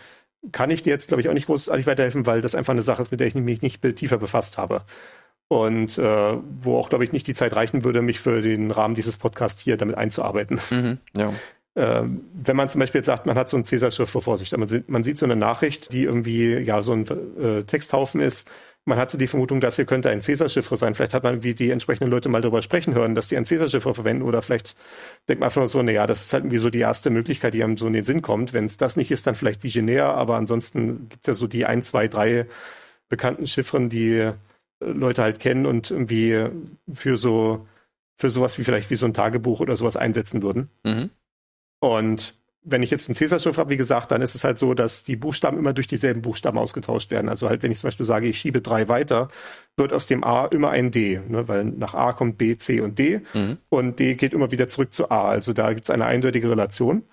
kann ich dir jetzt, glaube ich, auch nicht großartig weiterhelfen, weil das einfach eine Sache ist, mit der ich mich nicht tiefer befasst habe. Und äh, wo auch, glaube ich, nicht die Zeit reichen würde, mich für den Rahmen dieses Podcasts hier damit einzuarbeiten. Mhm, ja. Wenn man zum Beispiel jetzt sagt, man hat so ein Cäsarschiff vor Vorsicht, man sieht, man sieht so eine Nachricht, die irgendwie ja so ein äh, Texthaufen ist, Man hatte die Vermutung, das hier könnte ein Caesar-Chiffre sein. Vielleicht hat man irgendwie die entsprechenden Leute mal darüber sprechen hören, dass die ein Caesar-Chiffre verwenden. Oder vielleicht denkt man einfach nur so, naja, das ist halt irgendwie so die erste Möglichkeit, die einem so in den Sinn kommt. Wenn es das nicht ist, dann vielleicht Vigenère. Aber ansonsten gibt es ja so die ein, zwei, drei bekannten Chiffren, die Leute halt kennen und irgendwie für so für sowas wie vielleicht wie so ein Tagebuch oder sowas einsetzen würden. Mhm. Und wenn ich jetzt ein Caesar-Chiffre habe, wie gesagt, dann ist es halt so, dass die Buchstaben immer durch dieselben Buchstaben ausgetauscht werden. Also halt, wenn ich zum Beispiel sage, ich schiebe drei weiter, wird aus dem A immer ein D, ne? Weil nach A kommt B, C und D. Mhm. Und D geht immer wieder zurück zu A. Also da gibt es eine eindeutige Relation.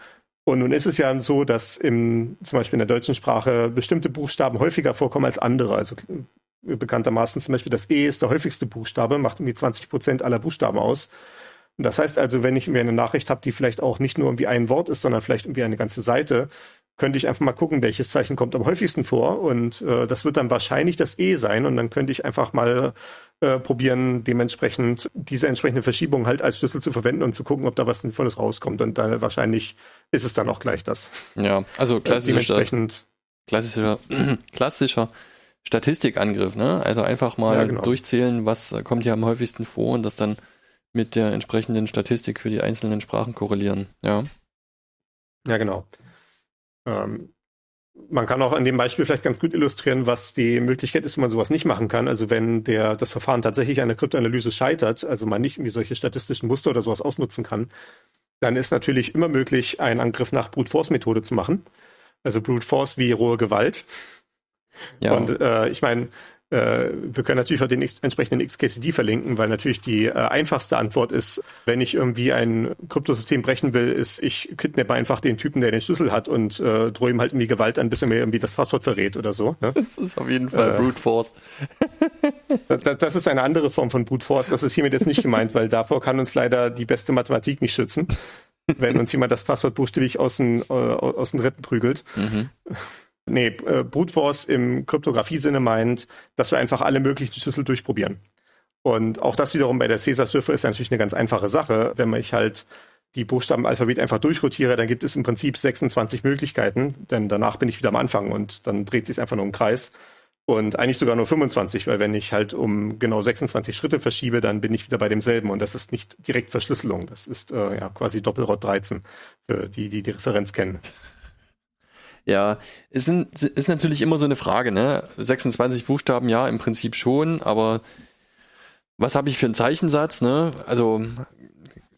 Und nun ist es ja so, dass im, zum Beispiel in der deutschen Sprache bestimmte Buchstaben häufiger vorkommen als andere. Also bekanntermaßen zum Beispiel das E ist der häufigste Buchstabe, macht irgendwie zwanzig Prozent aller Buchstaben aus. Das heißt also, wenn ich mir eine Nachricht habe, die vielleicht auch nicht nur irgendwie ein Wort ist, sondern vielleicht irgendwie eine ganze Seite, könnte ich einfach mal gucken, welches Zeichen kommt am häufigsten vor. Und äh, das wird dann wahrscheinlich das E sein. Und dann könnte ich einfach mal äh, probieren, dementsprechend diese entsprechende Verschiebung halt als Schlüssel zu verwenden und zu gucken, ob da was Sinnvolles rauskommt. Und da wahrscheinlich ist es dann auch gleich das. Ja, also klassischer, dementsprechend, klassischer, klassischer Statistikangriff, ne? Also einfach mal ja, genau. durchzählen, was kommt hier am häufigsten vor und das dann mit der entsprechenden Statistik für die einzelnen Sprachen korrelieren, ja. Ja, genau. Ähm, man kann auch an dem Beispiel vielleicht ganz gut illustrieren, was die Möglichkeit ist, wenn man sowas nicht machen kann. Also wenn der das Verfahren tatsächlich an der Kryptoanalyse scheitert, also man nicht irgendwie solche statistischen Muster oder sowas ausnutzen kann, dann ist natürlich immer möglich, einen Angriff nach Brute-Force-Methode zu machen. Also Brute-Force wie rohe Gewalt. Ja. Und äh, ich meine, wir können natürlich auch den entsprechenden X K C D verlinken, weil natürlich die äh, einfachste Antwort ist, wenn ich irgendwie ein Kryptosystem brechen will, ist, ich kidnappe einfach den Typen, der den Schlüssel hat und äh, drohe ihm halt irgendwie Gewalt an, bis er mir irgendwie das Passwort verrät oder so. Ne? Das ist auf jeden Fall äh, Brute Force. das, das ist eine andere Form von Brute Force. Das ist hiermit jetzt nicht gemeint, weil davor kann uns leider die beste Mathematik nicht schützen, wenn uns jemand das Passwort buchstäblich aus den, äh, aus den Rippen prügelt. Mhm. Nee, äh, Brute Force im Kryptografie-Sinne meint, dass wir einfach alle möglichen Schlüssel durchprobieren. Und auch das wiederum bei der Caesar-Chiffre ist natürlich eine ganz einfache Sache. Wenn ich halt die Buchstaben im Alphabet einfach durchrotiere, dann gibt es im Prinzip sechsundzwanzig Möglichkeiten, denn danach bin ich wieder am Anfang und dann dreht sich es einfach nur im Kreis. Und eigentlich sogar nur fünfundzwanzig, weil wenn ich halt um genau sechsundzwanzig Schritte verschiebe, dann bin ich wieder bei demselben. Und das ist nicht direkt Verschlüsselung. Das ist äh, ja quasi Doppelrot dreizehn, für die, die die Referenz kennen. Ja, es sind, ist natürlich immer so eine Frage, ne? sechsundzwanzig Buchstaben, ja, im Prinzip schon, aber was habe ich für einen Zeichensatz, ne? Also,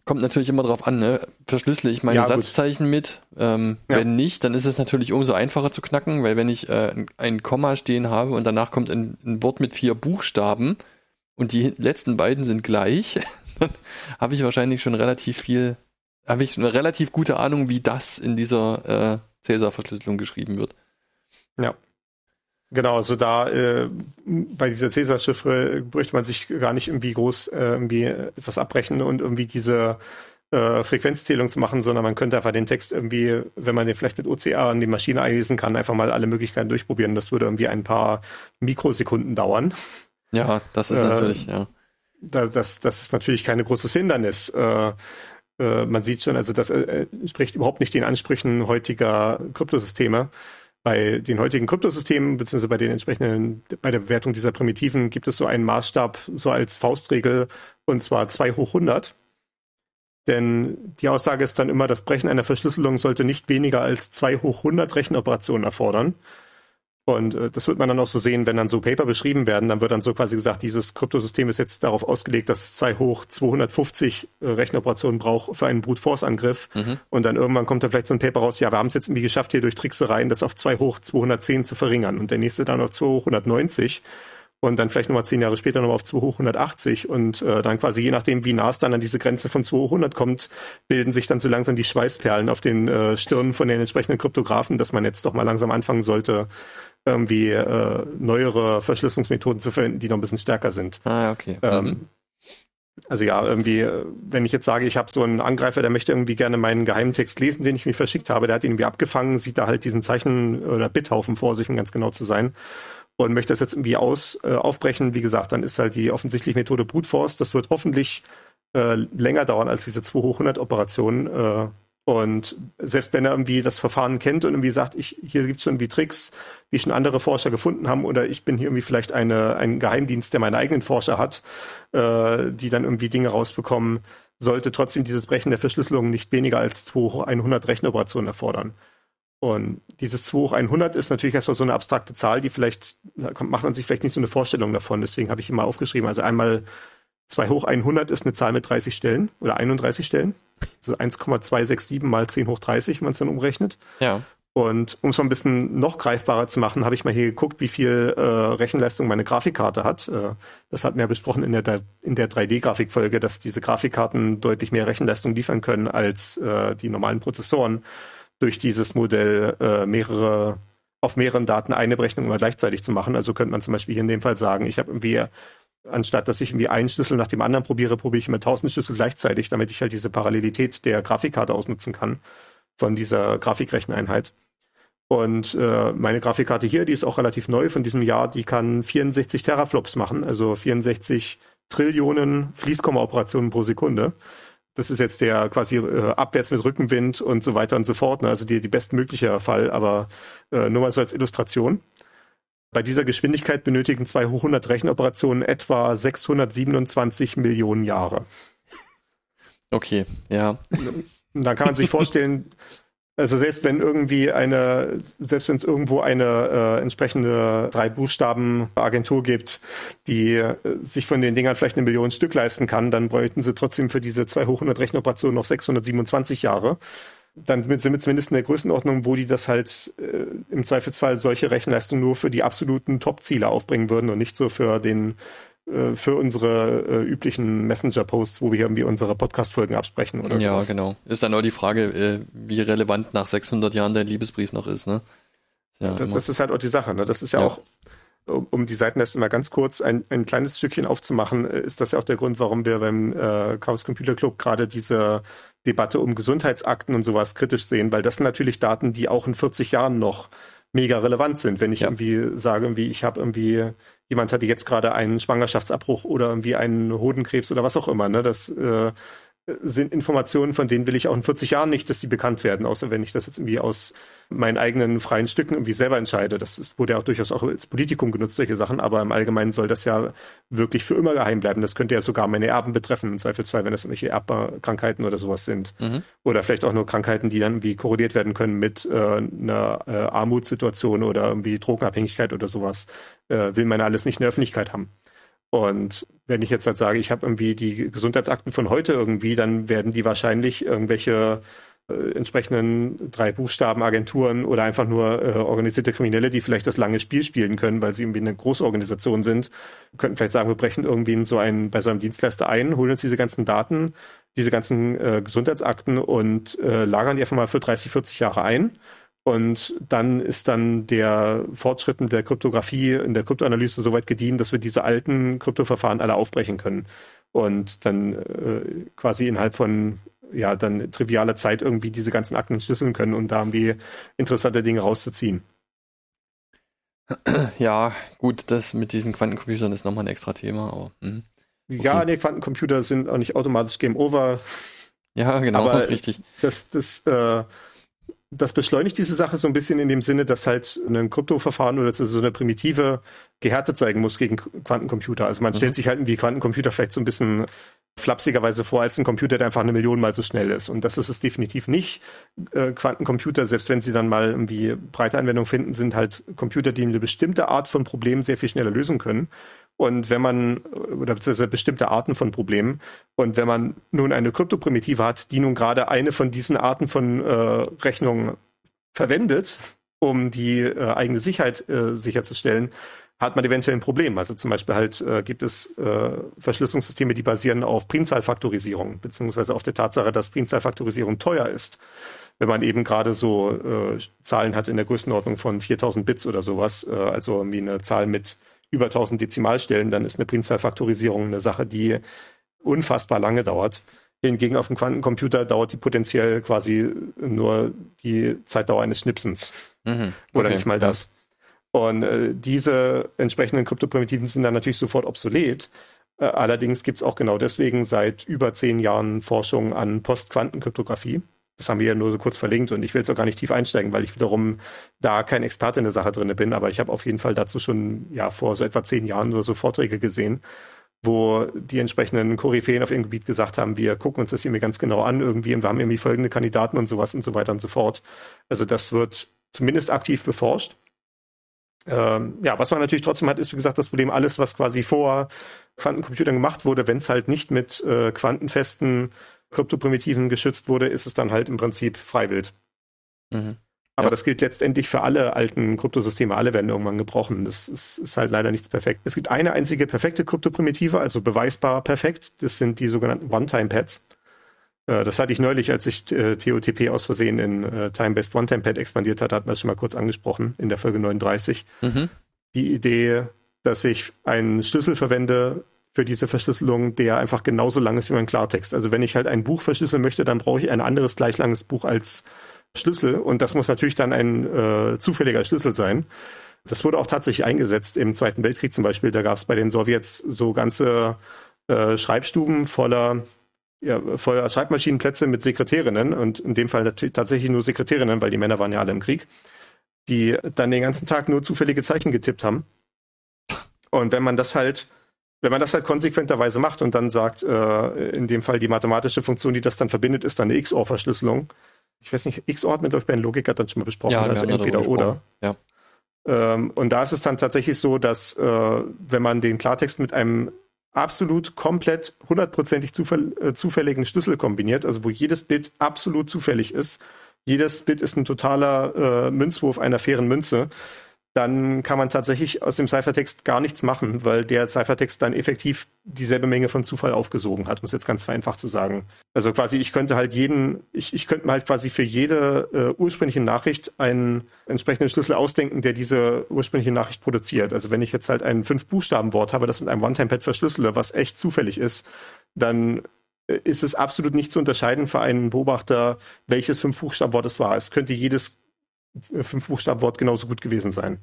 kommt natürlich immer drauf an, ne? Verschlüssle ich meine ja, Satzzeichen gut. mit? Ähm, ja. Wenn nicht, dann ist es natürlich umso einfacher zu knacken, weil wenn ich äh, ein Komma stehen habe und danach kommt ein, ein Wort mit vier Buchstaben und die letzten beiden sind gleich, dann habe ich wahrscheinlich schon relativ viel, habe ich eine relativ gute Ahnung, wie das in dieser äh, Caesar-Verschlüsselung geschrieben wird. Ja, genau. Also da äh, bei dieser Caesar-Chiffre bräuchte man sich gar nicht irgendwie groß äh, irgendwie etwas abbrechen und irgendwie diese äh, Frequenzzählung zu machen, sondern man könnte einfach den Text irgendwie, wenn man den vielleicht mit O C R an die Maschine einlesen kann, einfach mal alle Möglichkeiten durchprobieren. Das würde irgendwie ein paar Mikrosekunden dauern. Ja, das ist äh, natürlich, ja. Da, das, das ist natürlich keine großes Hindernis. Äh, Man sieht schon, also das entspricht überhaupt nicht den Ansprüchen heutiger Kryptosysteme. Bei den heutigen Kryptosystemen, beziehungsweise bei den entsprechenden, bei der Bewertung dieser Primitiven gibt es so einen Maßstab, so als Faustregel, und zwar zwei hoch hundert. Denn die Aussage ist dann immer, das Brechen einer Verschlüsselung sollte nicht weniger als zwei hoch hundert Rechenoperationen erfordern. Und das wird man dann auch so sehen, wenn dann so Paper beschrieben werden, dann wird dann so quasi gesagt, dieses Kryptosystem ist jetzt darauf ausgelegt, dass es zwei hoch zweihundertfünfzig Rechenoperationen braucht für einen Brute-Force-Angriff. Mhm. Und dann irgendwann kommt da vielleicht so ein Paper raus, ja, wir haben es jetzt irgendwie geschafft, hier durch Tricksereien das auf zwei hoch zweihundertzehn zu verringern. Und der nächste dann auf zwei hoch hundertneunzig. Und dann vielleicht nochmal zehn Jahre später nochmal auf zwei hoch hundertachtzig. Und äh, dann quasi, je nachdem, wie nah es dann an diese Grenze von zwei hoch hundert kommt, bilden sich dann so langsam die Schweißperlen auf den äh, Stirnen von den entsprechenden Kryptografen, dass man jetzt doch mal langsam anfangen sollte, irgendwie äh, neuere Verschlüsselungsmethoden zu verwenden, die noch ein bisschen stärker sind. Ah, okay. Ähm, mhm. Also ja, irgendwie, wenn ich jetzt sage, ich habe so einen Angreifer, der möchte irgendwie gerne meinen geheimen Text lesen, den ich mir verschickt habe, der hat ihn irgendwie abgefangen, sieht da halt diesen Zeichen- oder Bithaufen vor sich, um ganz genau zu sein, und möchte das jetzt irgendwie aus, äh, aufbrechen. Wie gesagt, dann ist halt die offensichtliche Methode Brute Force. Das wird hoffentlich äh, länger dauern als diese zwei hoch hundert Operationen, äh, Und selbst wenn er irgendwie das Verfahren kennt und irgendwie sagt, ich, hier gibt es irgendwie Tricks, die schon andere Forscher gefunden haben, oder ich bin hier irgendwie vielleicht eine, ein Geheimdienst, der meine eigenen Forscher hat, äh, die dann irgendwie Dinge rausbekommen, sollte trotzdem dieses Brechen der Verschlüsselung nicht weniger als zwei hoch hundert Rechenoperationen erfordern. Und dieses zwei hoch hundert ist natürlich erstmal so eine abstrakte Zahl, die vielleicht, da macht man sich vielleicht nicht so eine Vorstellung davon, deswegen habe ich immer aufgeschrieben, also einmal zwei hoch hundert ist eine Zahl mit dreißig Stellen oder einunddreißig Stellen. Also eins Komma zwei sechs sieben mal zehn hoch dreißig, wenn man es dann umrechnet. Ja. Und um es mal ein bisschen noch greifbarer zu machen, habe ich mal hier geguckt, wie viel äh, Rechenleistung meine Grafikkarte hat. Äh, das hatten wir ja besprochen in der, in der drei D-Grafikfolge, dass diese Grafikkarten deutlich mehr Rechenleistung liefern können als äh, die normalen Prozessoren durch dieses Modell äh, mehrere auf mehreren Daten eine Berechnung immer gleichzeitig zu machen. Also könnte man zum Beispiel hier in dem Fall sagen, ich habe irgendwie anstatt, dass ich irgendwie einen Schlüssel nach dem anderen probiere, probiere ich immer tausend Schlüssel gleichzeitig, damit ich halt diese Parallelität der Grafikkarte ausnutzen kann von dieser Grafikrecheneinheit. Und äh, meine Grafikkarte hier, die ist auch relativ neu von diesem Jahr, die kann vierundsechzig Teraflops machen, also vierundsechzig Trillionen Fließkomma-Operationen pro Sekunde. Das ist jetzt der quasi äh, abwärts mit Rückenwind und so weiter und so fort, ne? Also die, die bestmögliche Fall, aber äh, nur mal so als Illustration. Bei dieser Geschwindigkeit benötigen zwei hoch hundert Rechenoperationen etwa sechshundertsiebenundzwanzig Millionen Jahre. Okay, ja. Und dann kann man sich vorstellen, also selbst wenn irgendwie eine, selbst wenn es irgendwo eine äh, entsprechende Drei-Buchstaben-Agentur gibt, die äh, sich von den Dingern vielleicht eine Million Stück leisten kann, dann bräuchten sie trotzdem für diese zwei hoch hundert Rechenoperationen noch sechshundertsiebenundzwanzig Jahre. Dann sind wir zumindest in der Größenordnung, wo die das halt äh, im Zweifelsfall solche Rechenleistungen nur für die absoluten Top-Ziele aufbringen würden und nicht so für den äh, für unsere äh, üblichen Messenger-Posts, wo wir irgendwie unsere Podcast-Folgen absprechen oder so. Ja, sowas. Genau. Ist dann auch die Frage, äh, wie relevant nach sechshundert Jahren dein Liebesbrief noch ist, ne? Ja, das, das ist halt auch die Sache, ne? Das ist ja, ja. auch, um, um die Seitenleiste mal ganz kurz ein, ein kleines Stückchen aufzumachen, ist das ja auch der Grund, warum wir beim äh, Chaos Computer Club gerade diese Debatte um Gesundheitsakten und sowas kritisch sehen, weil das sind natürlich Daten, die auch in vierzig Jahren noch mega relevant sind. Wenn ich ja. irgendwie sage, irgendwie ich habe irgendwie, jemand hatte jetzt gerade einen Schwangerschaftsabbruch oder irgendwie einen Hodenkrebs oder was auch immer, ne? Das äh, sind Informationen, von denen will ich auch in vierzig Jahren nicht, dass die bekannt werden, außer wenn ich das jetzt irgendwie aus meinen eigenen freien Stücken irgendwie selber entscheide. Das ist, wurde ja auch durchaus auch als Politikum genutzt, solche Sachen, aber im Allgemeinen soll das ja wirklich für immer geheim bleiben. Das könnte ja sogar meine Erben betreffen, im Zweifelsfall, wenn das irgendwelche Erbkrankheiten oder sowas sind. Mhm. Oder vielleicht auch nur Krankheiten, die dann irgendwie korreliert werden können mit äh, einer äh, Armutssituation oder irgendwie Drogenabhängigkeit oder sowas. Äh, will man alles nicht in der Öffentlichkeit haben. Und wenn ich jetzt halt sage, ich habe irgendwie die Gesundheitsakten von heute irgendwie, dann werden die wahrscheinlich irgendwelche äh, entsprechenden Drei-Buchstaben-Agenturen oder einfach nur äh, organisierte Kriminelle, die vielleicht das lange Spiel spielen können, weil sie irgendwie eine Großorganisation sind, könnten vielleicht sagen, wir brechen irgendwie in so einen, bei so einem Dienstleister ein, holen uns diese ganzen Daten, diese ganzen äh, Gesundheitsakten und äh, lagern die einfach mal für dreißig, vierzig Jahre ein. Und dann ist dann der Fortschritt in der Kryptographie, in der Kryptoanalyse so weit gediehen, dass wir diese alten Kryptoverfahren alle aufbrechen können. Und dann äh, quasi innerhalb von, ja, dann trivialer Zeit irgendwie diese ganzen Akten entschlüsseln können und da irgendwie interessante Dinge rauszuziehen. Ja, gut, das mit diesen Quantencomputern ist nochmal ein extra Thema. Aber, hm, okay. Ja, nee, Quantencomputer sind auch nicht automatisch Game Over. Ja, genau, aber richtig. Das, das, äh, Das beschleunigt diese Sache so ein bisschen in dem Sinne, dass halt ein Kryptoverfahren oder so eine Primitive gehärtet sein muss gegen Quantencomputer. Also man mhm. stellt sich halt irgendwie Quantencomputer vielleicht so ein bisschen flapsigerweise vor als ein Computer, der einfach eine Million mal so schnell ist. Und das ist es definitiv nicht. Äh, Quantencomputer, selbst wenn sie dann mal irgendwie breite Anwendung finden, sind halt Computer, die eine bestimmte Art von Problemen sehr viel schneller lösen können. Und wenn man, oder beziehungsweise bestimmte Arten von Problemen, und wenn man nun eine Kryptoprimitive hat, die nun gerade eine von diesen Arten von äh, Rechnungen verwendet, um die äh, eigene Sicherheit äh, sicherzustellen, hat man eventuell ein Problem. Also zum Beispiel halt äh, gibt es äh, Verschlüsselungssysteme, die basieren auf Primzahlfaktorisierung, beziehungsweise auf der Tatsache, dass Primzahlfaktorisierung teuer ist. Wenn man eben gerade so äh, Zahlen hat in der Größenordnung von viertausend Bits oder sowas, äh, also irgendwie eine Zahl mit über tausend Dezimalstellen, dann ist eine Primzahlfaktorisierung eine Sache, die unfassbar lange dauert. Hingegen auf dem Quantencomputer dauert die potenziell quasi nur die Zeitdauer eines Schnipsens. Mhm. Oder okay. nicht mal das. Und äh, diese entsprechenden Kryptoprimitiven sind dann natürlich sofort obsolet. Äh, allerdings gibt es auch genau deswegen seit über zehn Jahren Forschung an Postquantenkryptographie. Das haben wir ja nur so kurz verlinkt und ich will jetzt auch gar nicht tief einsteigen, weil ich wiederum da kein Experte in der Sache drin bin, aber ich habe auf jeden Fall dazu schon ja vor so etwa zehn Jahren oder so Vorträge gesehen, wo die entsprechenden Koryphäen auf ihrem Gebiet gesagt haben, wir gucken uns das irgendwie ganz genau an irgendwie und wir haben irgendwie folgende Kandidaten und sowas und so weiter und so fort. Also das wird zumindest aktiv beforscht. Ähm, ja, was man natürlich trotzdem hat, ist, wie gesagt, das Problem, alles, was quasi vor Quantencomputern gemacht wurde, wenn es halt nicht mit äh, quantenfesten Kryptoprimitiven geschützt wurde, ist es dann halt im Prinzip freiwillig. Mhm. Aber ja. Das gilt letztendlich für alle alten Kryptosysteme. Alle werden irgendwann gebrochen. Das ist, ist halt leider nichts perfekt. Es gibt eine einzige perfekte Kryptoprimitive, also beweisbar perfekt. Das sind die sogenannten One-Time-Pads. Äh, das hatte ich neulich, als ich äh, T O T P aus Versehen in äh, Time-Based One-Time-Pad expandiert hatte, hatten wir es schon mal kurz angesprochen in der Folge neununddreißig. Mhm. Die Idee, dass ich einen Schlüssel verwende für diese Verschlüsselung, der einfach genauso lang ist wie mein Klartext. Also wenn ich halt ein Buch verschlüsseln möchte, dann brauche ich ein anderes gleich langes Buch als Schlüssel und das muss natürlich dann ein äh, zufälliger Schlüssel sein. Das wurde auch tatsächlich eingesetzt im Zweiten Weltkrieg zum Beispiel. Da gab es bei den Sowjets so ganze äh, Schreibstuben voller, ja, voller Schreibmaschinenplätze mit Sekretärinnen und in dem Fall nat- tatsächlich nur Sekretärinnen, weil die Männer waren ja alle im Krieg, die dann den ganzen Tag nur zufällige Zeichen getippt haben. Und wenn man das halt Wenn man das halt konsequenterweise macht und dann sagt, äh, in dem Fall die mathematische Funktion, die das dann verbindet, ist dann eine X O R-Verschlüsselung. Ich weiß nicht, X O R hat mit euch bei Logik hat dann schon mal besprochen, ja, also entweder oder. Ja. Ähm, und da ist es dann tatsächlich so, dass äh, wenn man den Klartext mit einem absolut komplett hundertprozentig zufall, äh, zufälligen Schlüssel kombiniert, also wo jedes Bit absolut zufällig ist, jedes Bit ist ein totaler äh, Münzwurf einer fairen Münze, dann kann man tatsächlich aus dem Ciphertext gar nichts machen, weil der Ciphertext dann effektiv dieselbe Menge von Zufall aufgesogen hat, um es jetzt ganz vereinfacht zu sagen. Also quasi, ich könnte halt jeden, ich, ich könnte mir halt quasi für jede äh, ursprüngliche Nachricht einen entsprechenden Schlüssel ausdenken, der diese ursprüngliche Nachricht produziert. Also wenn ich jetzt halt ein Fünf-Buchstaben-Wort habe, das mit einem One-Time-Pad verschlüssele, was echt zufällig ist, dann ist es absolut nicht zu unterscheiden für einen Beobachter, welches Fünf-Buchstaben-Wort es war. Es könnte jedes Fünf-Buchstaben-Wort genauso gut gewesen sein.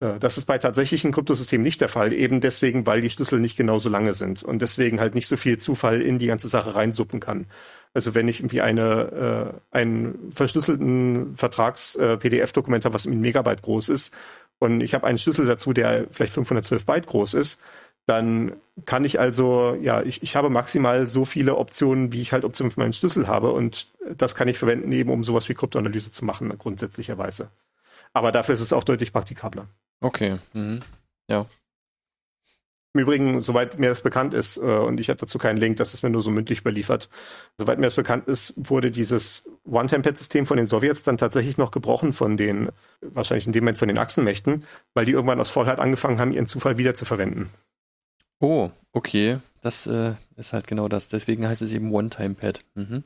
Das ist bei tatsächlichen Kryptosystemen nicht der Fall, eben deswegen, weil die Schlüssel nicht genauso lange sind und deswegen halt nicht so viel Zufall in die ganze Sache reinsuppen kann. Also wenn ich irgendwie eine, äh, einen verschlüsselten Vertrags-P D F-Dokument habe, was in Megabyte groß ist und ich habe einen Schlüssel dazu, der vielleicht fünfhundertzwölf Byte groß ist, dann kann ich also, ja, ich, ich habe maximal so viele Optionen, wie ich halt Optionen für meinen Schlüssel habe und das kann ich verwenden, eben um sowas wie Kryptoanalyse zu machen, grundsätzlicherweise. Aber dafür ist es auch deutlich praktikabler. Okay, mhm. Ja. Im Übrigen, soweit mir das bekannt ist, und ich habe dazu keinen Link, das ist mir nur so mündlich überliefert, soweit mir das bekannt ist, wurde dieses One-Time-Pad-System von den Sowjets dann tatsächlich noch gebrochen von den, wahrscheinlich in dem Moment von den Achsenmächten, weil die irgendwann aus Vollheit angefangen haben, ihren Zufall wieder zu verwenden. Oh, okay. Das äh, ist halt genau das. Deswegen heißt es eben One-Time-Pad. Mhm.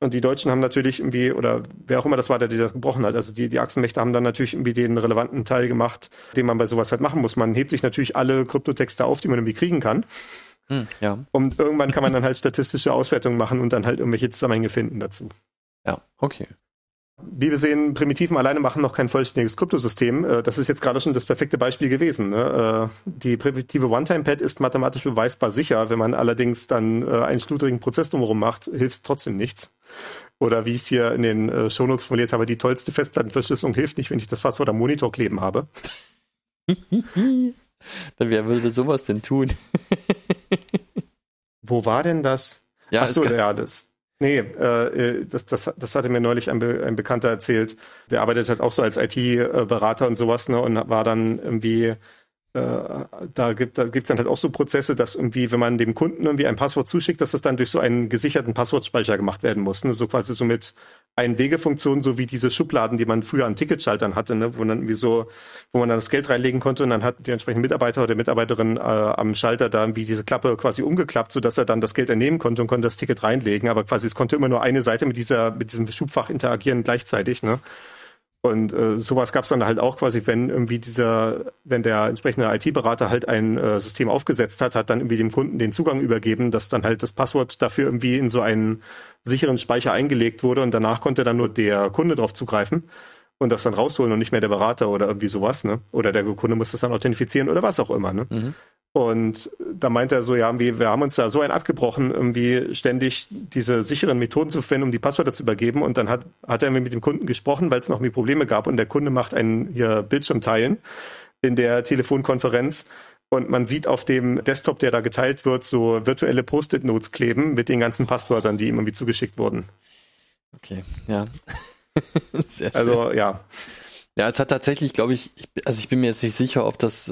Und die Deutschen haben natürlich irgendwie, oder wer auch immer das war, der, der das gebrochen hat, also die, die Achsenmächte haben dann natürlich irgendwie den relevanten Teil gemacht, den man bei sowas halt machen muss. Man hebt sich natürlich alle Kryptotexte auf, die man irgendwie kriegen kann. Hm, ja. Und irgendwann kann man dann halt statistische Auswertungen machen und dann halt irgendwelche Zusammenhänge finden dazu. Ja, okay. Wie wir sehen, Primitiven alleine machen noch kein vollständiges Kryptosystem. Das ist jetzt gerade schon das perfekte Beispiel gewesen. Ne? Die primitive One-Time-Pad ist mathematisch beweisbar sicher. Wenn man allerdings dann einen schludrigen Prozess drumherum macht, hilft es trotzdem nichts. Oder wie ich es hier in den Shownotes formuliert habe, die tollste Festplattenverschlüsselung hilft nicht, wenn ich das Passwort am Monitor kleben habe. Dann wer würde sowas denn tun? Wo war denn das? Ja, Achso, kann- ja, das... Nee, äh, das, das, das hatte mir neulich ein, Be- ein Bekannter erzählt. Der arbeitet halt auch so als I T-Berater und sowas, ne, und war dann irgendwie, äh, da gibt da gibt's dann halt auch so Prozesse, dass irgendwie, wenn man dem Kunden irgendwie ein Passwort zuschickt, dass das dann durch so einen gesicherten Passwortspeicher gemacht werden muss, ne, so quasi so mit Einwegefunktionen, so wie diese Schubladen, die man früher an Ticketschaltern hatte, ne, wo dann irgendwie so, wo man dann das Geld reinlegen konnte und dann hat der entsprechende Mitarbeiter oder Mitarbeiterin äh, am Schalter da irgendwie diese Klappe quasi umgeklappt, sodass er dann das Geld entnehmen konnte und konnte das Ticket reinlegen, aber quasi es konnte immer nur eine Seite mit dieser, mit diesem Schubfach interagieren gleichzeitig, ne. Und äh, sowas gab es dann halt auch quasi, wenn irgendwie dieser, wenn der entsprechende I T-Berater halt ein äh, System aufgesetzt hat, hat dann irgendwie dem Kunden den Zugang übergeben, dass dann halt das Passwort dafür irgendwie in so einen sicheren Speicher eingelegt wurde und danach konnte dann nur der Kunde drauf zugreifen und das dann rausholen und nicht mehr der Berater oder irgendwie sowas, ne? Oder der Kunde muss das dann authentifizieren oder was auch immer, ne? Mhm. Und da meinte er so, ja, wir, wir haben uns da so einen abgebrochen, irgendwie ständig diese sicheren Methoden zu finden, um die Passwörter zu übergeben. Und dann hat, hat er mit dem Kunden gesprochen, weil es noch irgendwie Probleme gab. Und der Kunde macht einen hier Bildschirm teilen in der Telefonkonferenz. Und man sieht auf dem Desktop, der da geteilt wird, so virtuelle Post-it-Notes kleben mit den ganzen Passwörtern, die ihm irgendwie zugeschickt wurden. Okay, ja. Sehr schön. Also, ja. Ja, es hat tatsächlich, glaube ich, ich, also ich bin mir jetzt nicht sicher, ob das...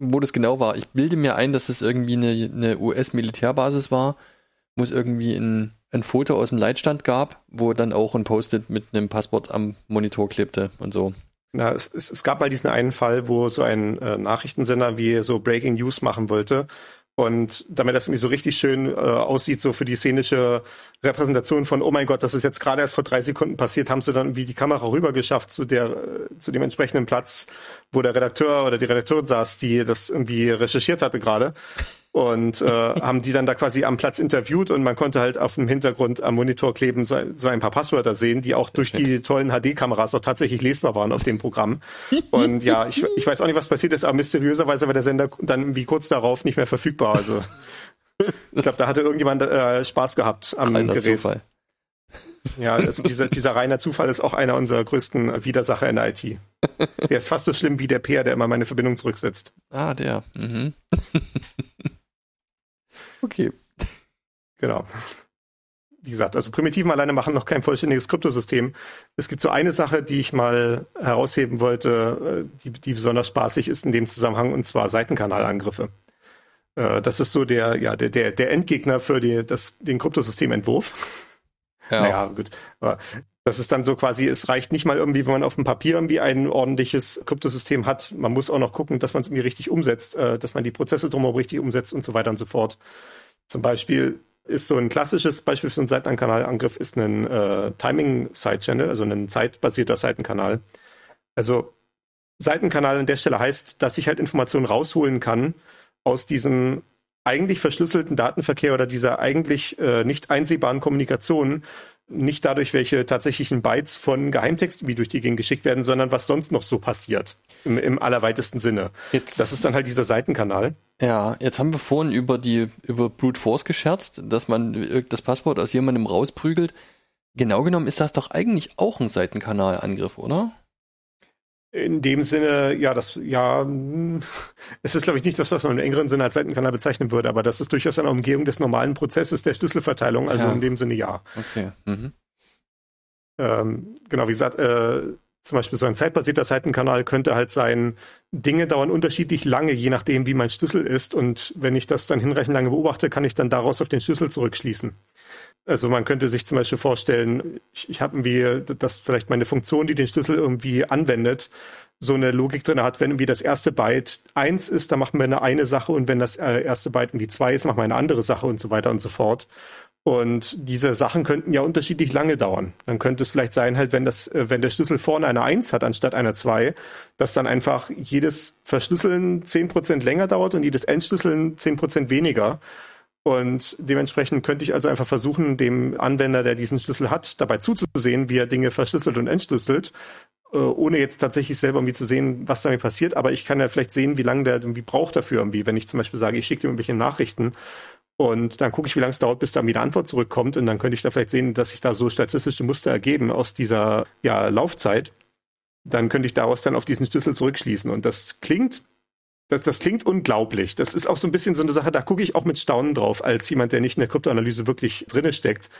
wo das genau war. Ich bilde mir ein, dass es irgendwie eine, eine U S-Militärbasis war, wo es irgendwie ein, ein Foto aus dem Leitstand gab, wo dann auch ein Post-it mit einem Passwort am Monitor klebte und so. Na, es, es, es gab mal diesen einen Fall, wo so ein äh, Nachrichtensender wie so Breaking News machen wollte. Und damit das irgendwie so richtig schön äh, aussieht, so für die szenische Repräsentation von, oh mein Gott, das ist jetzt gerade erst vor drei Sekunden passiert, haben sie dann irgendwie die Kamera rüber geschafft zu der, äh, zu dem entsprechenden Platz, wo der Redakteur oder die Redakteurin saß, die das irgendwie recherchiert hatte gerade. Und äh, haben die dann da quasi am Platz interviewt und man konnte halt auf dem Hintergrund am Monitor kleben so, so ein paar Passwörter sehen, die auch durch die tollen H D-Kameras auch tatsächlich lesbar waren auf dem Programm. Und ja, ich, ich weiß auch nicht, was passiert ist, aber mysteriöserweise war der Sender dann wie kurz darauf nicht mehr verfügbar. Also ich glaube, da hatte irgendjemand äh, Spaß gehabt am reiner Gerät. Zufall. Ja, also dieser, dieser reiner Zufall ist auch einer unserer größten Widersacher in der I T. Der ist fast so schlimm wie der Peer, der immer meine Verbindung zurücksetzt. Ah, der. Mhm. Okay. Genau. Wie gesagt, also Primitiven alleine machen noch kein vollständiges Kryptosystem. Es gibt so eine Sache, die ich mal herausheben wollte, die, die besonders spaßig ist in dem Zusammenhang, und zwar Seitenkanalangriffe. Das ist so der, ja, der, der, der Endgegner für die, das, den Kryptosystementwurf. Ja. Naja, gut. Aber das ist dann so quasi, es reicht nicht mal irgendwie, wenn man auf dem Papier irgendwie ein ordentliches Kryptosystem hat. Man muss auch noch gucken, dass man es irgendwie richtig umsetzt, dass man die Prozesse drumherum richtig umsetzt und so weiter und so fort. Zum Beispiel ist so ein klassisches Beispiel für so einen Seitenkanalangriff ist ein äh, Timing-Side-Channel, also ein zeitbasierter Seitenkanal. Also Seitenkanal an der Stelle heißt, dass ich halt Informationen rausholen kann, aus diesem eigentlich verschlüsselten Datenverkehr oder dieser eigentlich äh, nicht einsehbaren Kommunikation, nicht dadurch, welche tatsächlichen Bytes von Geheimtexten wie durch die Gegend geschickt werden, sondern was sonst noch so passiert, im, im allerweitesten Sinne. Jetzt, das ist dann halt dieser Seitenkanal. Ja, jetzt haben wir vorhin über die über Brute Force gescherzt, dass man das Passwort aus jemandem rausprügelt. Genau genommen ist das doch eigentlich auch ein Seitenkanalangriff, oder? In dem Sinne, ja, das, ja, es ist, glaube ich, nicht, dass das noch einen engeren Sinne als Seitenkanal bezeichnen würde, aber das ist durchaus eine Umgehung des normalen Prozesses der Schlüsselverteilung, also ja. In dem Sinne ja. Okay. Mhm. Ähm, genau, wie gesagt, äh, zum Beispiel so ein zeitbasierter Seitenkanal könnte halt sein, Dinge dauern unterschiedlich lange, je nachdem, wie mein Schlüssel ist, und wenn ich das dann hinreichend lange beobachte, kann ich dann daraus auf den Schlüssel zurückschließen. Also man könnte sich zum Beispiel vorstellen, ich, ich habe irgendwie, dass vielleicht meine Funktion, die den Schlüssel irgendwie anwendet, so eine Logik drin hat, wenn irgendwie das erste Byte eins ist, dann machen wir eine eine Sache, und wenn das erste Byte irgendwie zwei ist, machen wir eine andere Sache und so weiter und so fort. Und diese Sachen könnten ja unterschiedlich lange dauern. Dann könnte es vielleicht sein, halt, wenn das, wenn der Schlüssel vorne eine eins hat anstatt einer zwei, dass dann einfach jedes Verschlüsseln zehn Prozent länger dauert und jedes Entschlüsseln zehn Prozent weniger. Und dementsprechend könnte ich also einfach versuchen, dem Anwender, der diesen Schlüssel hat, dabei zuzusehen, wie er Dinge verschlüsselt und entschlüsselt, ohne jetzt tatsächlich selber irgendwie zu sehen, was damit passiert. Aber ich kann ja vielleicht sehen, wie lange der irgendwie braucht dafür irgendwie. Wenn ich zum Beispiel sage, ich schicke ihm irgendwelche Nachrichten und dann gucke ich, wie lange es dauert, bis dann wieder eine Antwort zurückkommt. Und dann könnte ich da vielleicht sehen, dass sich da so statistische Muster ergeben aus dieser, ja, Laufzeit. Dann könnte ich daraus dann auf diesen Schlüssel zurückschließen. Und das klingt... Das, das klingt unglaublich. Das ist auch so ein bisschen so eine Sache, da gucke ich auch mit Staunen drauf, als jemand, der nicht in der Kryptoanalyse wirklich drinne steckt,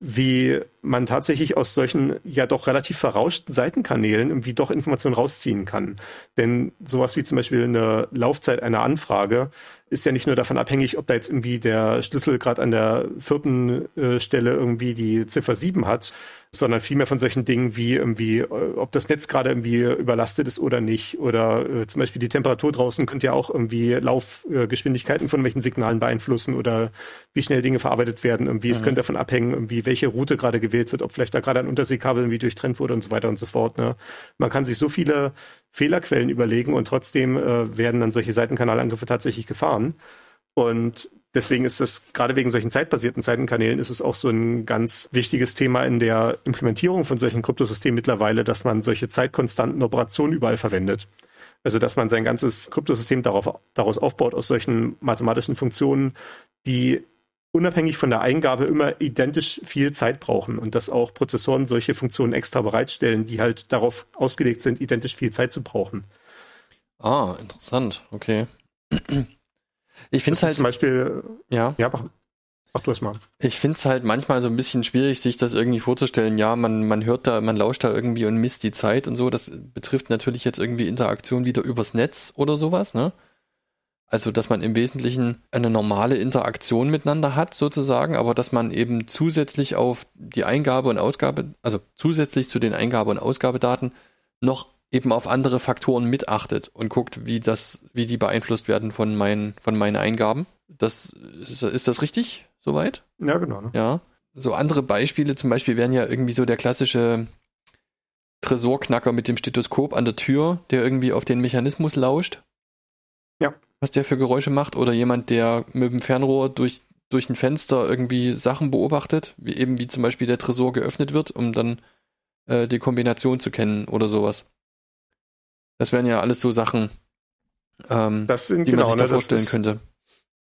wie man tatsächlich aus solchen ja doch relativ verrauschten Seitenkanälen irgendwie doch Informationen rausziehen kann. Denn sowas wie zum Beispiel eine Laufzeit einer Anfrage ist ja nicht nur davon abhängig, ob da jetzt irgendwie der Schlüssel gerade an der vierten äh, Stelle irgendwie die Ziffer sieben hat, sondern vielmehr von solchen Dingen wie irgendwie, ob das Netz gerade irgendwie überlastet ist oder nicht. Oder äh, zum Beispiel die Temperatur draußen könnte ja auch irgendwie Laufgeschwindigkeiten äh, von welchen Signalen beeinflussen oder wie schnell Dinge verarbeitet werden. Irgendwie. Mhm. Es könnte davon abhängen, irgendwie, welche Route gerade gewählt wird, ob vielleicht da gerade ein Unterseekabel irgendwie durchtrennt wurde und so weiter und so fort. Ne? Man kann sich so viele Fehlerquellen überlegen und trotzdem äh, werden dann solche Seitenkanalangriffe tatsächlich gefahren. Und deswegen ist das, gerade wegen solchen zeitbasierten Seitenkanälen, ist es auch so ein ganz wichtiges Thema in der Implementierung von solchen Kryptosystemen mittlerweile, dass man solche zeitkonstanten Operationen überall verwendet. Also dass man sein ganzes Kryptosystem darauf, daraus aufbaut aus solchen mathematischen Funktionen, die unabhängig von der Eingabe immer identisch viel Zeit brauchen und dass auch Prozessoren solche Funktionen extra bereitstellen, die halt darauf ausgelegt sind, identisch viel Zeit zu brauchen. Ah, interessant. Okay. Ich finde es halt... Zum Beispiel... Ja, ja mach, mach du es mal. Ich finde es halt manchmal so ein bisschen schwierig, sich das irgendwie vorzustellen. Ja, man, man hört da, man lauscht da irgendwie und misst die Zeit und so. Das betrifft natürlich jetzt irgendwie Interaktion wieder übers Netz oder sowas, ne? Also, dass man im Wesentlichen eine normale Interaktion miteinander hat, sozusagen, aber dass man eben zusätzlich auf die Eingabe und Ausgabe, also zusätzlich zu den Eingabe- und Ausgabedaten noch eben auf andere Faktoren mitachtet und guckt, wie das, wie die beeinflusst werden von meinen, von meinen Eingaben. Das, ist, ist das richtig soweit? Ja, genau. Ne? Ja. So andere Beispiele zum Beispiel wären ja irgendwie so der klassische Tresorknacker mit dem Stethoskop an der Tür, der irgendwie auf den Mechanismus lauscht. Ja. Was der für Geräusche macht, oder jemand, der mit dem Fernrohr durch, durch ein Fenster irgendwie Sachen beobachtet, wie eben wie zum Beispiel der Tresor geöffnet wird, um dann äh, die Kombination zu kennen oder sowas. Das wären ja alles so Sachen, ähm, das sind, die genau, man sich da ne, vorstellen das ist, könnte.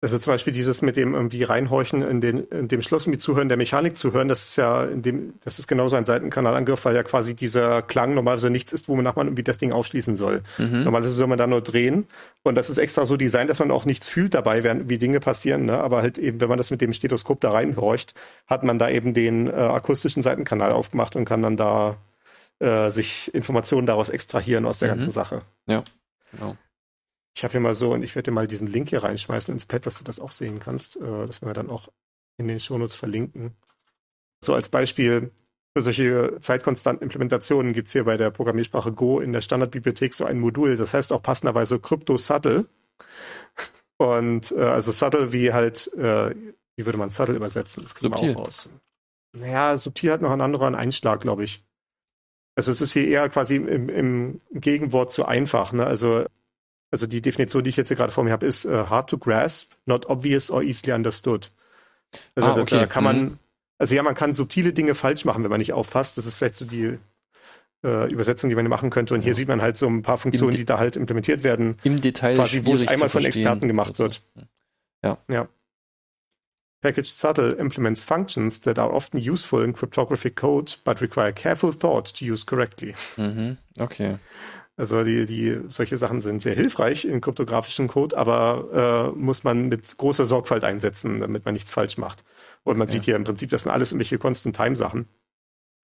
Also zum Beispiel dieses mit dem irgendwie reinhorchen, in, den, in dem Schloss mit Zuhören, der Mechanik zuhören, das ist ja in dem, das ist genauso ein Seitenkanalangriff, weil ja quasi dieser Klang normalerweise nichts ist, wonach man irgendwie das Ding aufschließen soll. Mhm. Normalerweise soll man da nur drehen und das ist extra so Design, dass man auch nichts fühlt dabei, während wie Dinge passieren, ne? Aber halt eben, wenn man das mit dem Stethoskop da reinhorcht, hat man da eben den äh, akustischen Seitenkanal aufgemacht und kann dann da äh, sich Informationen daraus extrahieren aus der mhm. ganzen Sache. Ja, genau. Ich habe hier mal so, und ich werde dir mal diesen Link hier reinschmeißen ins Pad, dass du das auch sehen kannst. Das werden wir dann auch in den Shownotes verlinken. So als Beispiel für solche zeitkonstanten Implementationen gibt es hier bei der Programmiersprache Go in der Standardbibliothek so ein Modul. Das heißt auch passenderweise Krypto-Subtle. Und äh, also Subtle wie halt, äh, wie würde man Subtle übersetzen? Das kriegen wir auch raus. Naja, subtil hat noch einen anderen Einschlag, glaube ich. Also es ist hier eher quasi im, im Gegenwort zu einfach, ne? Also Also die Definition, die ich jetzt hier gerade vor mir habe, ist uh, hard to grasp, not obvious or easily understood. Also ah, okay. da, da kann man, mhm. also ja, man kann subtile Dinge falsch machen, wenn man nicht aufpasst. Das ist vielleicht so die äh, Übersetzung, die man machen könnte. Und hier ja. sieht man halt so ein paar Funktionen, De- die da halt implementiert werden. Im Detail quasi, wo es einmal von Experten gemacht wird. Ja. ja. Packaged subtle implements functions that are often useful in cryptographic code, but require careful thought to use correctly. Mhm. Okay. Also die, die, solche Sachen sind sehr hilfreich in kryptografischen Code, aber äh, muss man mit großer Sorgfalt einsetzen, damit man nichts falsch macht. Und man ja. sieht hier im Prinzip, das sind alles irgendwelche Constant-Time-Sachen.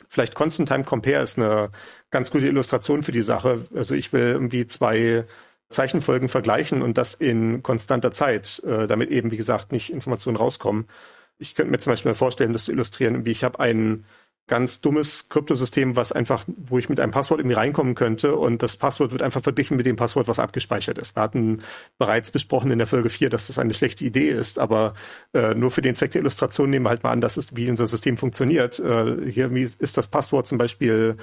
Vielleicht Constant-Time-Compare ist eine ganz gute Illustration für die Sache. Also ich will irgendwie zwei Zeichenfolgen vergleichen und das in konstanter Zeit, äh, damit eben, wie gesagt, nicht Informationen rauskommen. Ich könnte mir zum Beispiel vorstellen, das zu illustrieren, wie ich habe einen ganz dummes Kryptosystem, was einfach, wo ich mit einem Passwort irgendwie reinkommen könnte und das Passwort wird einfach verglichen mit dem Passwort, was abgespeichert ist. Wir hatten bereits besprochen in der Folge vier, dass das eine schlechte Idee ist, aber äh, nur für den Zweck der Illustration nehmen wir halt mal an, das ist, wie unser System funktioniert. Äh, hier ist das Passwort zum Beispiel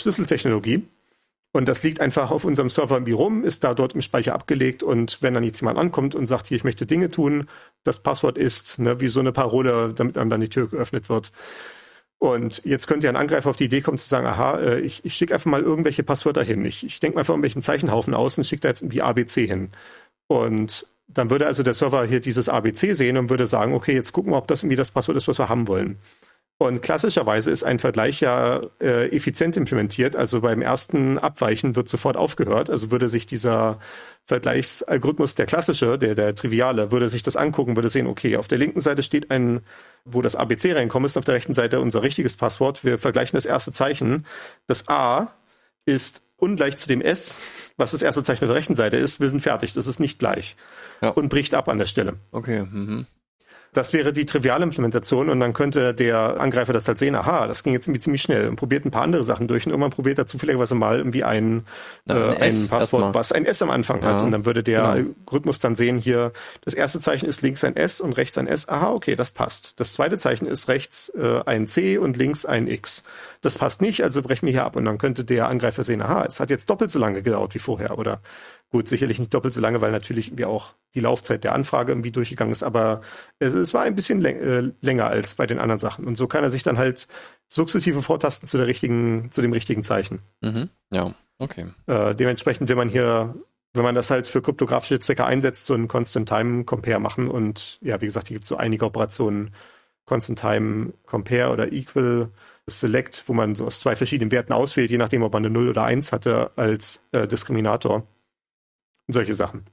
Schlüsseltechnologie und das liegt einfach auf unserem Server irgendwie rum, ist da dort im Speicher abgelegt und wenn dann jetzt jemand ankommt und sagt, hier, ich möchte Dinge tun, das Passwort ist, ne, wie so eine Parole, damit einem dann die Tür geöffnet wird. Und jetzt könnte ja ein Angreifer auf die Idee kommen zu sagen, aha, ich, ich schicke einfach mal irgendwelche Passwörter hin. Ich, ich denke mal für irgendwelchen Zeichenhaufen aus und schicke da jetzt irgendwie A B C hin. Und dann würde also der Server hier dieses A B C sehen und würde sagen, okay, jetzt gucken wir, ob das irgendwie das Passwort ist, was wir haben wollen. Und klassischerweise ist ein Vergleich ja äh, effizient implementiert. Also beim ersten Abweichen wird sofort aufgehört. Also würde sich dieser Vergleichsalgorithmus, der klassische, der, der triviale, würde sich das angucken, würde sehen, okay, auf der linken Seite steht ein, wo das A B C reinkommt, ist auf der rechten Seite unser richtiges Passwort. Wir vergleichen das erste Zeichen. Das A ist ungleich zu dem S, was das erste Zeichen auf der rechten Seite ist. Wir sind fertig, das ist nicht gleich. Ja. Und bricht ab an der Stelle. Okay, mhm. Das wäre die triviale Implementation und dann könnte der Angreifer das halt sehen, aha, das ging jetzt irgendwie ziemlich schnell und probiert ein paar andere Sachen durch und irgendwann probiert er zufälligerweise mal irgendwie ein, Na, ein, äh, ein Passwort, was ein S am Anfang ja. hat und dann würde der genau. Algorithmus dann sehen, hier das erste Zeichen ist links ein S und rechts ein S, aha, okay, das passt. Das zweite Zeichen ist rechts äh, ein C und links ein X. Das passt nicht, also brechen wir hier ab und dann könnte der Angreifer sehen, aha, es hat jetzt doppelt so lange gedauert wie vorher oder Gut, sicherlich nicht doppelt so lange, weil natürlich irgendwie auch die Laufzeit der Anfrage irgendwie durchgegangen ist, aber es, es war ein bisschen läng- äh, länger als bei den anderen Sachen. Und so kann er sich dann halt sukzessive vortasten zu der richtigen, zu dem richtigen Zeichen. Mhm. Ja, okay. Äh, dementsprechend, wenn man hier, wenn man das halt für kryptografische Zwecke einsetzt, so einen Constant-Time-Compare machen und ja, wie gesagt, hier gibt es so einige Operationen, Constant-Time-Compare oder Equal Select, wo man so aus zwei verschiedenen Werten auswählt, je nachdem, ob man eine null oder eins hatte als äh, Diskriminator. Solche Sachen.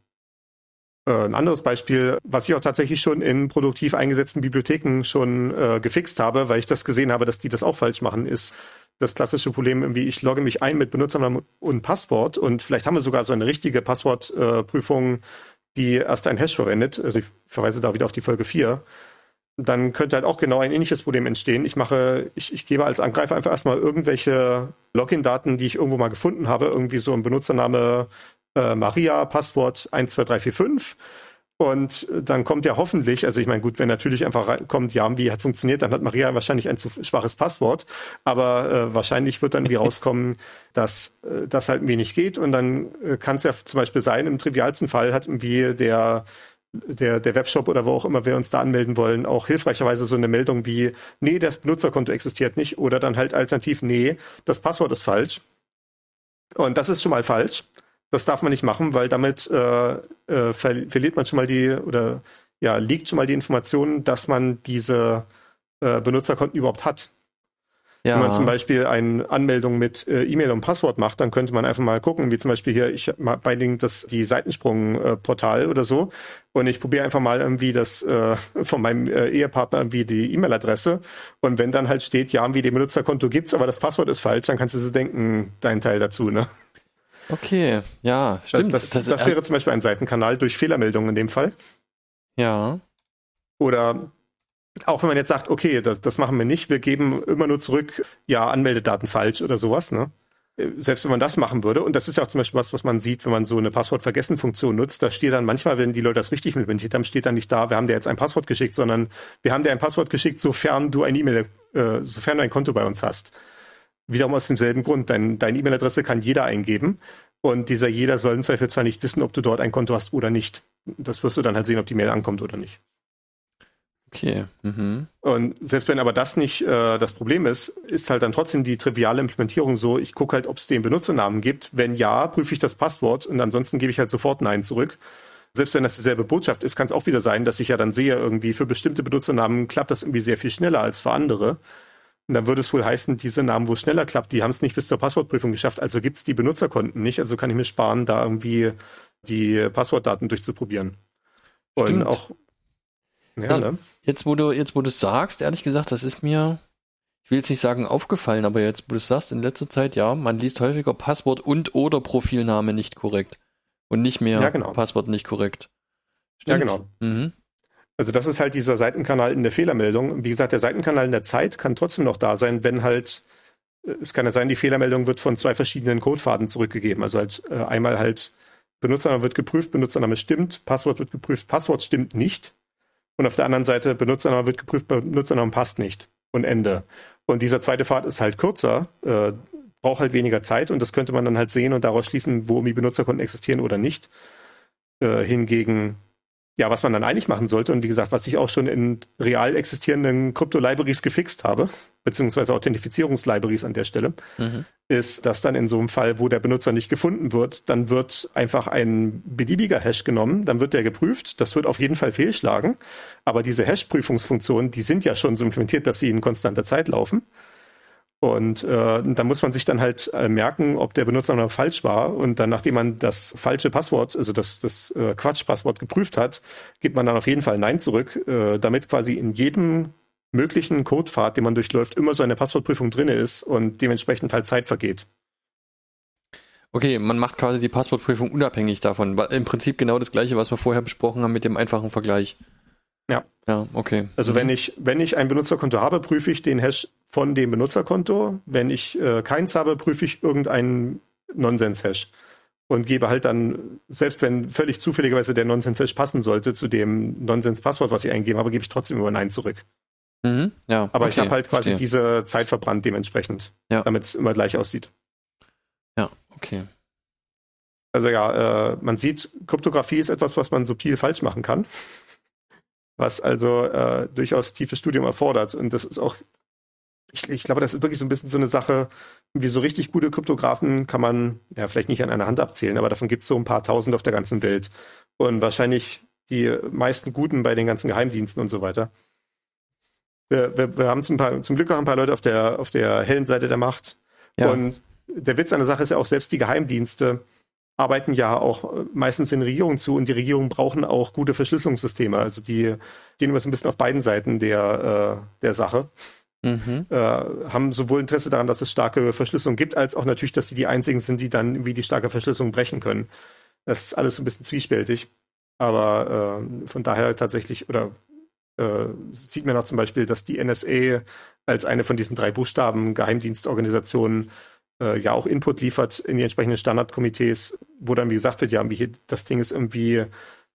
Äh, ein anderes Beispiel, was ich auch tatsächlich schon in produktiv eingesetzten Bibliotheken schon äh, gefixt habe, weil ich das gesehen habe, dass die das auch falsch machen, ist das klassische Problem irgendwie, ich logge mich ein mit Benutzernamen und Passwort und vielleicht haben wir sogar so eine richtige Passwortprüfung, äh, die erst ein Hash verwendet. Also ich verweise da wieder auf die Folge vier. Dann könnte halt auch genau ein ähnliches Problem entstehen. Ich mache, ich, ich gebe als Angreifer einfach erstmal irgendwelche Login-Daten, die ich irgendwo mal gefunden habe, irgendwie so im Benutzername Maria, Passwort eins zwei drei vier fünf und dann kommt ja hoffentlich, also ich meine gut, wenn natürlich einfach reinkommt, ja, wie hat funktioniert, dann hat Maria wahrscheinlich ein zu schwaches Passwort, aber äh, wahrscheinlich wird dann irgendwie rauskommen, dass äh, das halt irgendwie nicht geht und dann äh, kann es ja zum Beispiel sein, im trivialsten Fall hat irgendwie der Der, der Webshop oder wo auch immer wir uns da anmelden wollen, auch hilfreicherweise so eine Meldung wie, nee, das Benutzerkonto existiert nicht oder dann halt alternativ, nee, das Passwort ist falsch. Und das ist schon mal falsch. Das darf man nicht machen, weil damit äh, äh, ver- verliert man schon mal die, oder ja, liegt schon mal die Information, dass man diese äh, Benutzerkonten überhaupt hat. Ja. Wenn man zum Beispiel eine Anmeldung mit äh, E-Mail und Passwort macht, dann könnte man einfach mal gucken, wie zum Beispiel hier, ich mache bei Dingen das die Seitensprung-Portal äh, oder so und ich probiere einfach mal irgendwie das äh, von meinem äh, Ehepartner irgendwie die E-Mail-Adresse und wenn dann halt steht, ja, wie dem Benutzerkonto gibt's, aber das Passwort ist falsch, dann kannst du so denken, dein Teil dazu, ne? Okay, ja, stimmt. Das, das, das, das wäre äh, zum Beispiel ein Seitenkanal durch Fehlermeldungen in dem Fall. Ja. Oder auch wenn man jetzt sagt, okay, das, das machen wir nicht, wir geben immer nur zurück, ja, Anmeldedaten falsch oder sowas, ne? Selbst wenn man das machen würde, und das ist ja auch zum Beispiel was, was man sieht, wenn man so eine Passwort-Vergessen-Funktion nutzt, da steht dann manchmal, wenn die Leute das richtig implementiert haben, steht dann nicht da, wir haben dir jetzt ein Passwort geschickt, sondern wir haben dir ein Passwort geschickt, sofern du ein E-Mail, äh, sofern du ein Konto bei uns hast. Wiederum aus demselben Grund, dein, deine E-Mail-Adresse kann jeder eingeben und dieser jeder soll im Zweifel zwar nicht wissen, ob du dort ein Konto hast oder nicht. Das wirst du dann halt sehen, ob die Mail ankommt oder nicht. Okay. Mhm. Und selbst wenn aber das nicht äh, das Problem ist, ist halt dann trotzdem die triviale Implementierung so, ich gucke halt, ob es den Benutzernamen gibt. Wenn ja, prüfe ich das Passwort und ansonsten gebe ich halt sofort Nein zurück. Selbst wenn das dieselbe Botschaft ist, kann es auch wieder sein, dass ich ja dann sehe, irgendwie für bestimmte Benutzernamen klappt das irgendwie sehr viel schneller als für andere. Und dann würde es wohl heißen, diese Namen, wo es schneller klappt, die haben es nicht bis zur Passwortprüfung geschafft, also gibt es die Benutzerkonten nicht, also kann ich mir sparen, da irgendwie die Passwortdaten durchzuprobieren. Und stimmt. Auch ja, also, ne? Jetzt, wo du jetzt, wo du es sagst, ehrlich gesagt, das ist mir, ich will jetzt nicht sagen aufgefallen, aber jetzt, wo du es sagst, in letzter Zeit, ja, man liest häufiger Passwort und oder Profilname nicht korrekt und nicht mehr ja, genau. Passwort nicht korrekt. Stimmt. Ja, genau. Mhm. Also das ist halt dieser Seitenkanal in der Fehlermeldung. Wie gesagt, der Seitenkanal in der Zeit kann trotzdem noch da sein, wenn halt, es kann ja sein, die Fehlermeldung wird von zwei verschiedenen Codefaden zurückgegeben. Also halt äh, einmal halt Benutzername wird geprüft, Benutzername stimmt, Passwort wird geprüft, Passwort stimmt nicht. Und auf der anderen Seite, Benutzername wird geprüft, Benutzername passt nicht. Und Ende. Und dieser zweite Pfad ist halt kürzer, äh, braucht halt weniger Zeit und das könnte man dann halt sehen und daraus schließen, wo die Benutzerkonten existieren oder nicht. Äh, hingegen, ja, was man dann eigentlich machen sollte und wie gesagt, was ich auch schon in real existierenden Krypto-Libraries gefixt habe, beziehungsweise Authentifizierungs-Libraries an der Stelle, mhm. ist, dass dann in so einem Fall, wo der Benutzer nicht gefunden wird, dann wird einfach ein beliebiger Hash genommen, dann wird der geprüft, das wird auf jeden Fall fehlschlagen, aber diese Hash-Prüfungsfunktionen, die sind ja schon so implementiert, dass sie in konstanter Zeit laufen und äh, da muss man sich dann halt äh, merken, ob der Benutzer noch falsch war und dann, nachdem man das falsche Passwort, also das, das äh, Quatsch-Passwort geprüft hat, gibt man dann auf jeden Fall Nein zurück, äh, damit quasi in jedem möglichen Codepfad, den man durchläuft, immer so eine Passwortprüfung drin ist und dementsprechend halt Zeit vergeht. Okay, man macht quasi die Passwortprüfung unabhängig davon. Im Prinzip genau das Gleiche, was wir vorher besprochen haben mit dem einfachen Vergleich. Ja. Ja, okay. Also mhm. wenn ich, wenn ich ein Benutzerkonto habe, prüfe ich den Hash von dem Benutzerkonto. Wenn ich äh, keins habe, prüfe ich irgendeinen Nonsens-Hash und gebe halt dann, selbst wenn völlig zufälligerweise der Nonsens-Hash passen sollte zu dem Nonsens-Passwort, was ich eingegeben habe, gebe ich trotzdem über Nein zurück. Mhm, ja, aber okay, ich habe halt quasi verstehe. diese Zeit verbrannt dementsprechend, ja. damit es immer gleich aussieht. Ja, okay. Also ja, äh, man sieht, Kryptografie ist etwas, was man subtil falsch machen kann, was also äh, durchaus tiefes Studium erfordert. Und das ist auch, ich, ich glaube, das ist wirklich so ein bisschen so eine Sache, wie so richtig gute Kryptografen kann man, ja, vielleicht nicht an einer Hand abzählen, aber davon gibt es so ein paar Tausend auf der ganzen Welt. Und wahrscheinlich die meisten Guten bei den ganzen Geheimdiensten und so weiter. Wir, wir, wir haben zum, paar, zum Glück auch ein paar Leute auf der, auf der hellen Seite der Macht. Ja. Und der Witz an der Sache ist ja auch, selbst die Geheimdienste arbeiten ja auch meistens in Regierungen zu, und die Regierungen brauchen auch gute Verschlüsselungssysteme. Also die gehen immer so ein bisschen auf beiden Seiten der, äh, der Sache. Mhm. Äh, haben sowohl Interesse daran, dass es starke Verschlüsselung gibt, als auch natürlich, dass sie die einzigen sind, die dann irgendwie die starke Verschlüsselung brechen können. Das ist alles so ein bisschen zwiespältig. Aber äh, von daher tatsächlich, oder äh, sieht man auch zum Beispiel, dass die N S A als eine von diesen drei Buchstaben Geheimdienstorganisationen äh, ja auch Input liefert in die entsprechenden Standardkomitees, wo dann wie gesagt wird, ja, hier, das Ding ist irgendwie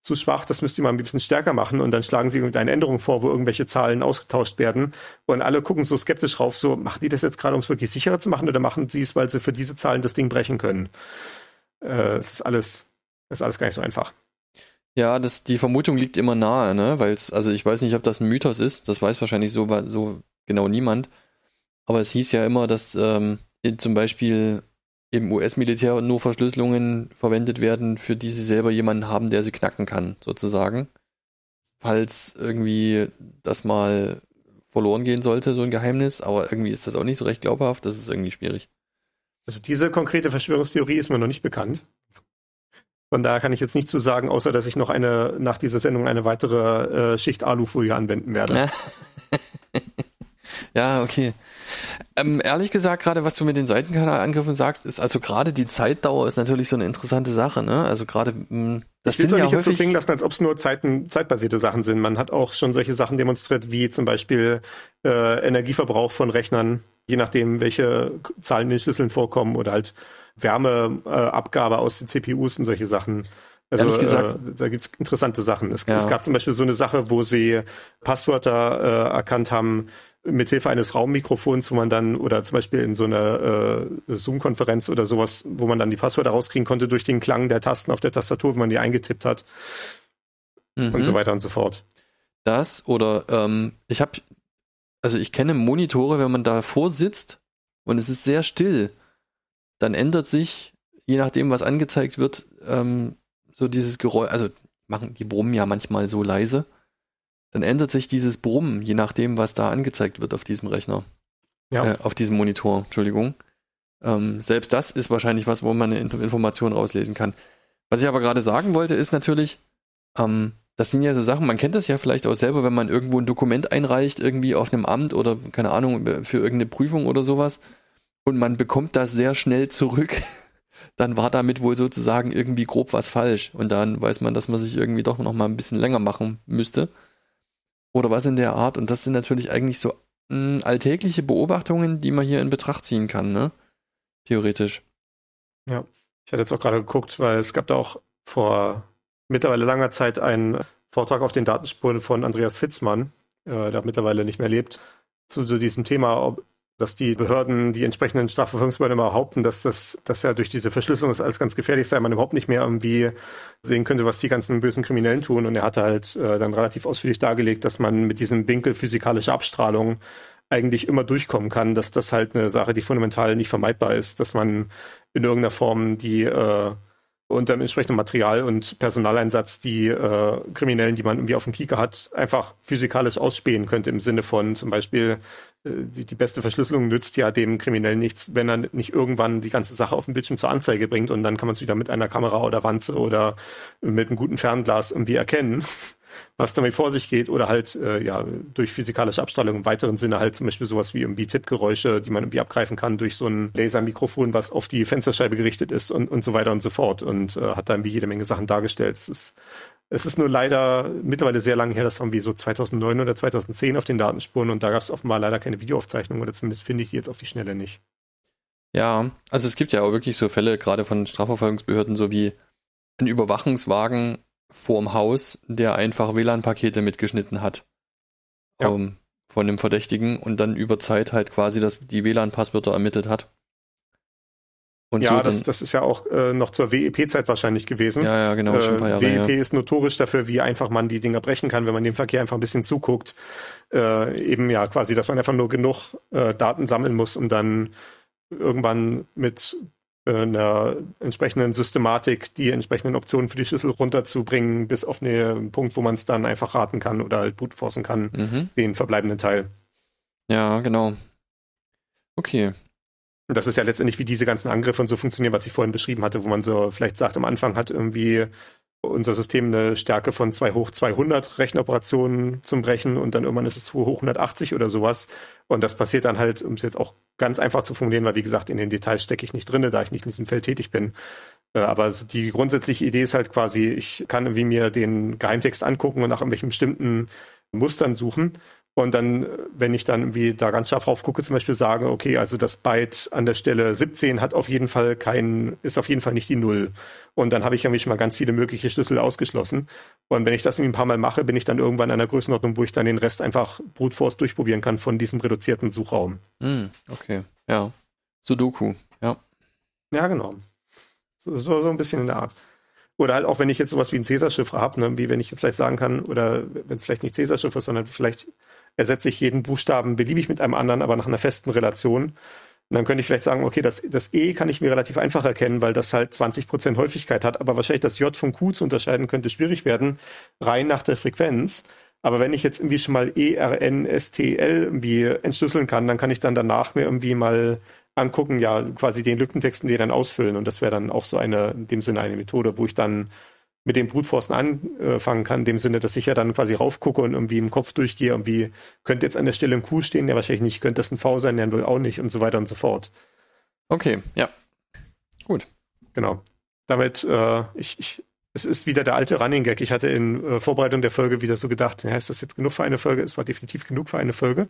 zu schwach, das müsst ihr mal ein bisschen stärker machen, und dann schlagen sie irgendeine Änderung vor, wo irgendwelche Zahlen ausgetauscht werden, und alle gucken so skeptisch rauf, so, machen die das jetzt gerade, um es wirklich sicherer zu machen, oder machen sie es, weil sie für diese Zahlen das Ding brechen können? Äh, es ist alles, es ist alles gar nicht so einfach. Ja, das, die Vermutung liegt immer nahe, ne? Weil es, also ich weiß nicht, ob das ein Mythos ist, das weiß wahrscheinlich so, so genau niemand, aber es hieß ja immer, dass ähm, zum Beispiel im U S-Militär nur Verschlüsselungen verwendet werden, für die sie selber jemanden haben, der sie knacken kann, sozusagen. Falls irgendwie das mal verloren gehen sollte, so ein Geheimnis, aber irgendwie ist das auch nicht so recht glaubhaft, das ist irgendwie schwierig. Also diese konkrete Verschwörungstheorie ist mir noch nicht bekannt. Von daher kann ich jetzt nichts zu sagen, außer dass ich noch eine, nach dieser Sendung eine weitere äh, Schicht Alufolie anwenden werde. Ja, okay. Ähm, ehrlich gesagt, gerade was du mit den Seitenkanalangriffen sagst, ist also gerade die Zeitdauer ist natürlich so eine interessante Sache, ne? Also gerade mh, das sind ja häufig... Ich will es doch nicht so klingen lassen, als ob es nur Zeiten, zeitbasierte Sachen sind. Man hat auch schon solche Sachen demonstriert, wie zum Beispiel äh, Energieverbrauch von Rechnern, je nachdem, welche Zahlen in den Schlüsseln vorkommen, oder halt Wärmeabgabe äh, aus den C P Us und solche Sachen. Also ehrlich gesagt, äh, da gibt es interessante Sachen. Es, ja. es gab zum Beispiel so eine Sache, wo sie Passwörter äh, erkannt haben, mit Hilfe eines Raummikrofons, wo man dann, oder zum Beispiel in so einer äh, Zoom-Konferenz oder sowas, wo man dann die Passwörter rauskriegen konnte durch den Klang der Tasten auf der Tastatur, wenn man die eingetippt hat. Mhm. Und so weiter und so fort. Das oder ähm, ich habe, also ich kenne Monitore, wenn man davor sitzt und es ist sehr still, dann ändert sich, je nachdem, was angezeigt wird, ähm, so dieses Geräusch, also machen die brummen ja manchmal so leise, dann ändert sich dieses Brummen, je nachdem, was da angezeigt wird auf diesem Rechner. Ja. Äh, auf diesem Monitor, Entschuldigung. Ähm, selbst das ist wahrscheinlich was, wo man eine Information rauslesen kann. Was ich aber gerade sagen wollte, ist natürlich, ähm, das sind ja so Sachen, man kennt das ja vielleicht auch selber, wenn man irgendwo ein Dokument einreicht, irgendwie auf einem Amt oder, keine Ahnung, für irgendeine Prüfung oder sowas, und man bekommt das sehr schnell zurück, dann war damit wohl sozusagen irgendwie grob was falsch. Und dann weiß man, dass man sich irgendwie doch noch mal ein bisschen länger machen müsste. Oder was in der Art. Und das sind natürlich eigentlich so mh, alltägliche Beobachtungen, die man hier in Betracht ziehen kann, ne? Theoretisch. Ja, ich hatte jetzt auch gerade geguckt, weil es gab da auch vor mittlerweile langer Zeit einen Vortrag auf den Datenspuren von Andreas Fitzmann, äh, der mittlerweile nicht mehr lebt, zu, zu diesem Thema, ob, dass die Behörden, die entsprechenden Strafverfolgungsbehörden immer behaupten, dass das, dass ja durch diese Verschlüsselung alles ganz gefährlich sei, man überhaupt nicht mehr irgendwie sehen könnte, was die ganzen bösen Kriminellen tun. Und er hatte halt äh, dann relativ ausführlich dargelegt, dass man mit diesem Winkel physikalischer Abstrahlung eigentlich immer durchkommen kann, dass das halt eine Sache, die fundamental nicht vermeidbar ist, dass man in irgendeiner Form die äh, unter dem entsprechenden Material und Personaleinsatz die äh, Kriminellen, die man irgendwie auf dem Kieker hat, einfach physikalisch ausspähen könnte, im Sinne von zum Beispiel Die, die beste Verschlüsselung nützt ja dem Kriminellen nichts, wenn er nicht irgendwann die ganze Sache auf dem Bildschirm zur Anzeige bringt, und dann kann man es wieder mit einer Kamera oder Wanze oder mit einem guten Fernglas irgendwie erkennen, was damit vor sich geht, oder halt äh, ja durch physikalische Abstrahlung im weiteren Sinne halt zum Beispiel sowas wie irgendwie Tippgeräusche, die man irgendwie abgreifen kann durch so ein Lasermikrofon, was auf die Fensterscheibe gerichtet ist, und, und so weiter und so fort, und äh, hat da irgendwie jede Menge Sachen dargestellt. Es ist Es ist nur leider mittlerweile sehr lange her, das waren wir so zweitausendneun oder zweitausendzehn auf den Datenspuren, und da gab es offenbar leider keine Videoaufzeichnung, oder zumindest finde ich die jetzt auf die Schnelle nicht. Ja, also es gibt ja auch wirklich so Fälle, gerade von Strafverfolgungsbehörden, so wie ein Überwachungswagen vorm Haus, der einfach W L A N-Pakete mitgeschnitten hat, ja. ähm, von dem Verdächtigen, und dann über Zeit halt quasi das, die W L A N-Passwörter ermittelt hat. Und ja, so das, das ist ja auch äh, noch zur W E P-Zeit wahrscheinlich gewesen. Ja, ja, genau, äh, schon ein paar Jahre. W E P ja. ist notorisch dafür, wie einfach man die Dinger brechen kann, wenn man dem Verkehr einfach ein bisschen zuguckt. Äh, eben ja quasi, dass man einfach nur genug äh, Daten sammeln muss, um dann irgendwann mit äh, einer entsprechenden Systematik die entsprechenden Optionen für die Schlüssel runterzubringen, bis auf einen Punkt, wo man es dann einfach raten kann oder halt brute-forcen kann, mhm. den verbleibenden Teil. Ja, genau. Okay. Und das ist ja letztendlich, wie diese ganzen Angriffe und so funktionieren, was ich vorhin beschrieben hatte, wo man so vielleicht sagt, am Anfang hat irgendwie unser System eine Stärke von zwei hoch zweihundert Rechenoperationen zum Brechen und dann irgendwann ist es zwei hoch hundertachtzig oder sowas. Und das passiert dann halt, um es jetzt auch ganz einfach zu formulieren, weil wie gesagt, in den Details stecke ich nicht drin, da ich nicht in diesem Feld tätig bin. Aber die grundsätzliche Idee ist halt quasi, ich kann irgendwie mir den Geheimtext angucken und nach irgendwelchen bestimmten Mustern suchen. Und dann, wenn ich dann irgendwie da ganz scharf drauf gucke, zum Beispiel sage, okay, also das Byte an der Stelle siebzehn hat auf jeden Fall keinen, ist auf jeden Fall nicht die Null. Und dann habe ich irgendwie schon mal ganz viele mögliche Schlüssel ausgeschlossen. Und wenn ich das irgendwie ein paar Mal mache, bin ich dann irgendwann in einer Größenordnung, wo ich dann den Rest einfach brute force durchprobieren kann von diesem reduzierten Suchraum. Mm, okay, ja. Sudoku, ja. Ja, genau. So, so, so ein bisschen in der Art. Oder halt auch, wenn ich jetzt sowas wie ein Cäsar-Chiffre habe, ne? Wie wenn ich jetzt vielleicht sagen kann, oder wenn es vielleicht nicht Cäsar-Chiffre ist, sondern vielleicht ersetze ich jeden Buchstaben beliebig mit einem anderen, aber nach einer festen Relation. Und dann könnte ich vielleicht sagen, okay, das, das E kann ich mir relativ einfach erkennen, weil das halt zwanzig Prozent Häufigkeit hat, aber wahrscheinlich das J von Q zu unterscheiden könnte schwierig werden, rein nach der Frequenz. Aber wenn ich jetzt irgendwie schon mal E, R, N, S, T, L irgendwie entschlüsseln kann, dann kann ich dann danach mir irgendwie mal angucken, ja, quasi den Lückentexten, die dann ausfüllen. Und das wäre dann auch so eine, in dem Sinne eine Methode, wo ich dann mit dem Brute-Forcen anfangen kann, in dem Sinne, dass ich ja dann quasi raufgucke und irgendwie im Kopf durchgehe, irgendwie könnte jetzt an der Stelle ein Q stehen, ja wahrscheinlich nicht, könnte das ein V sein, ja wohl auch nicht und so weiter und so fort. Okay, ja. Gut. Genau. Damit, äh, ich, ich, es ist wieder der alte Running Gag. Ich hatte in äh, Vorbereitung der Folge wieder so gedacht, ja, ist das jetzt genug für eine Folge? Es war definitiv genug für eine Folge.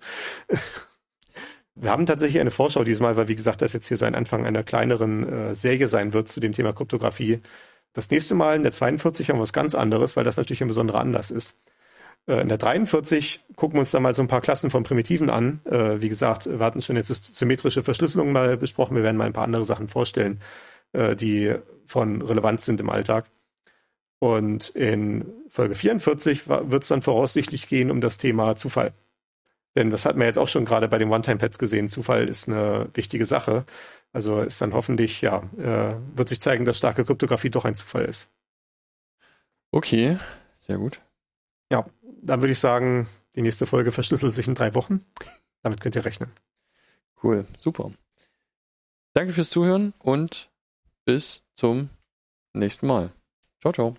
Wir haben tatsächlich eine Vorschau diesmal, weil wie gesagt, das jetzt hier so ein Anfang einer kleineren äh, Serie sein wird zu dem Thema Kryptografie. Das nächste Mal in der zweiundvierzig haben wir was ganz anderes, weil das natürlich ein besonderer Anlass ist. In der dreiundvierzig gucken wir uns dann mal so ein paar Klassen von Primitiven an. Wie gesagt, wir hatten schon jetzt symmetrische Verschlüsselung mal besprochen. Wir werden mal ein paar andere Sachen vorstellen, die von Relevanz sind im Alltag. Und in Folge vierundvierzig wird es dann voraussichtlich gehen um das Thema Zufall. Denn das hatten wir jetzt auch schon gerade bei den One-Time-Pads gesehen. Zufall ist eine wichtige Sache. Also ist dann hoffentlich, ja, äh, wird sich zeigen, dass starke Kryptografie doch ein Zufall ist. Okay, sehr gut. Ja, dann würde ich sagen, die nächste Folge verschlüsselt sich in drei Wochen. Damit könnt ihr rechnen. Cool, super. Danke fürs Zuhören und bis zum nächsten Mal. Ciao, ciao.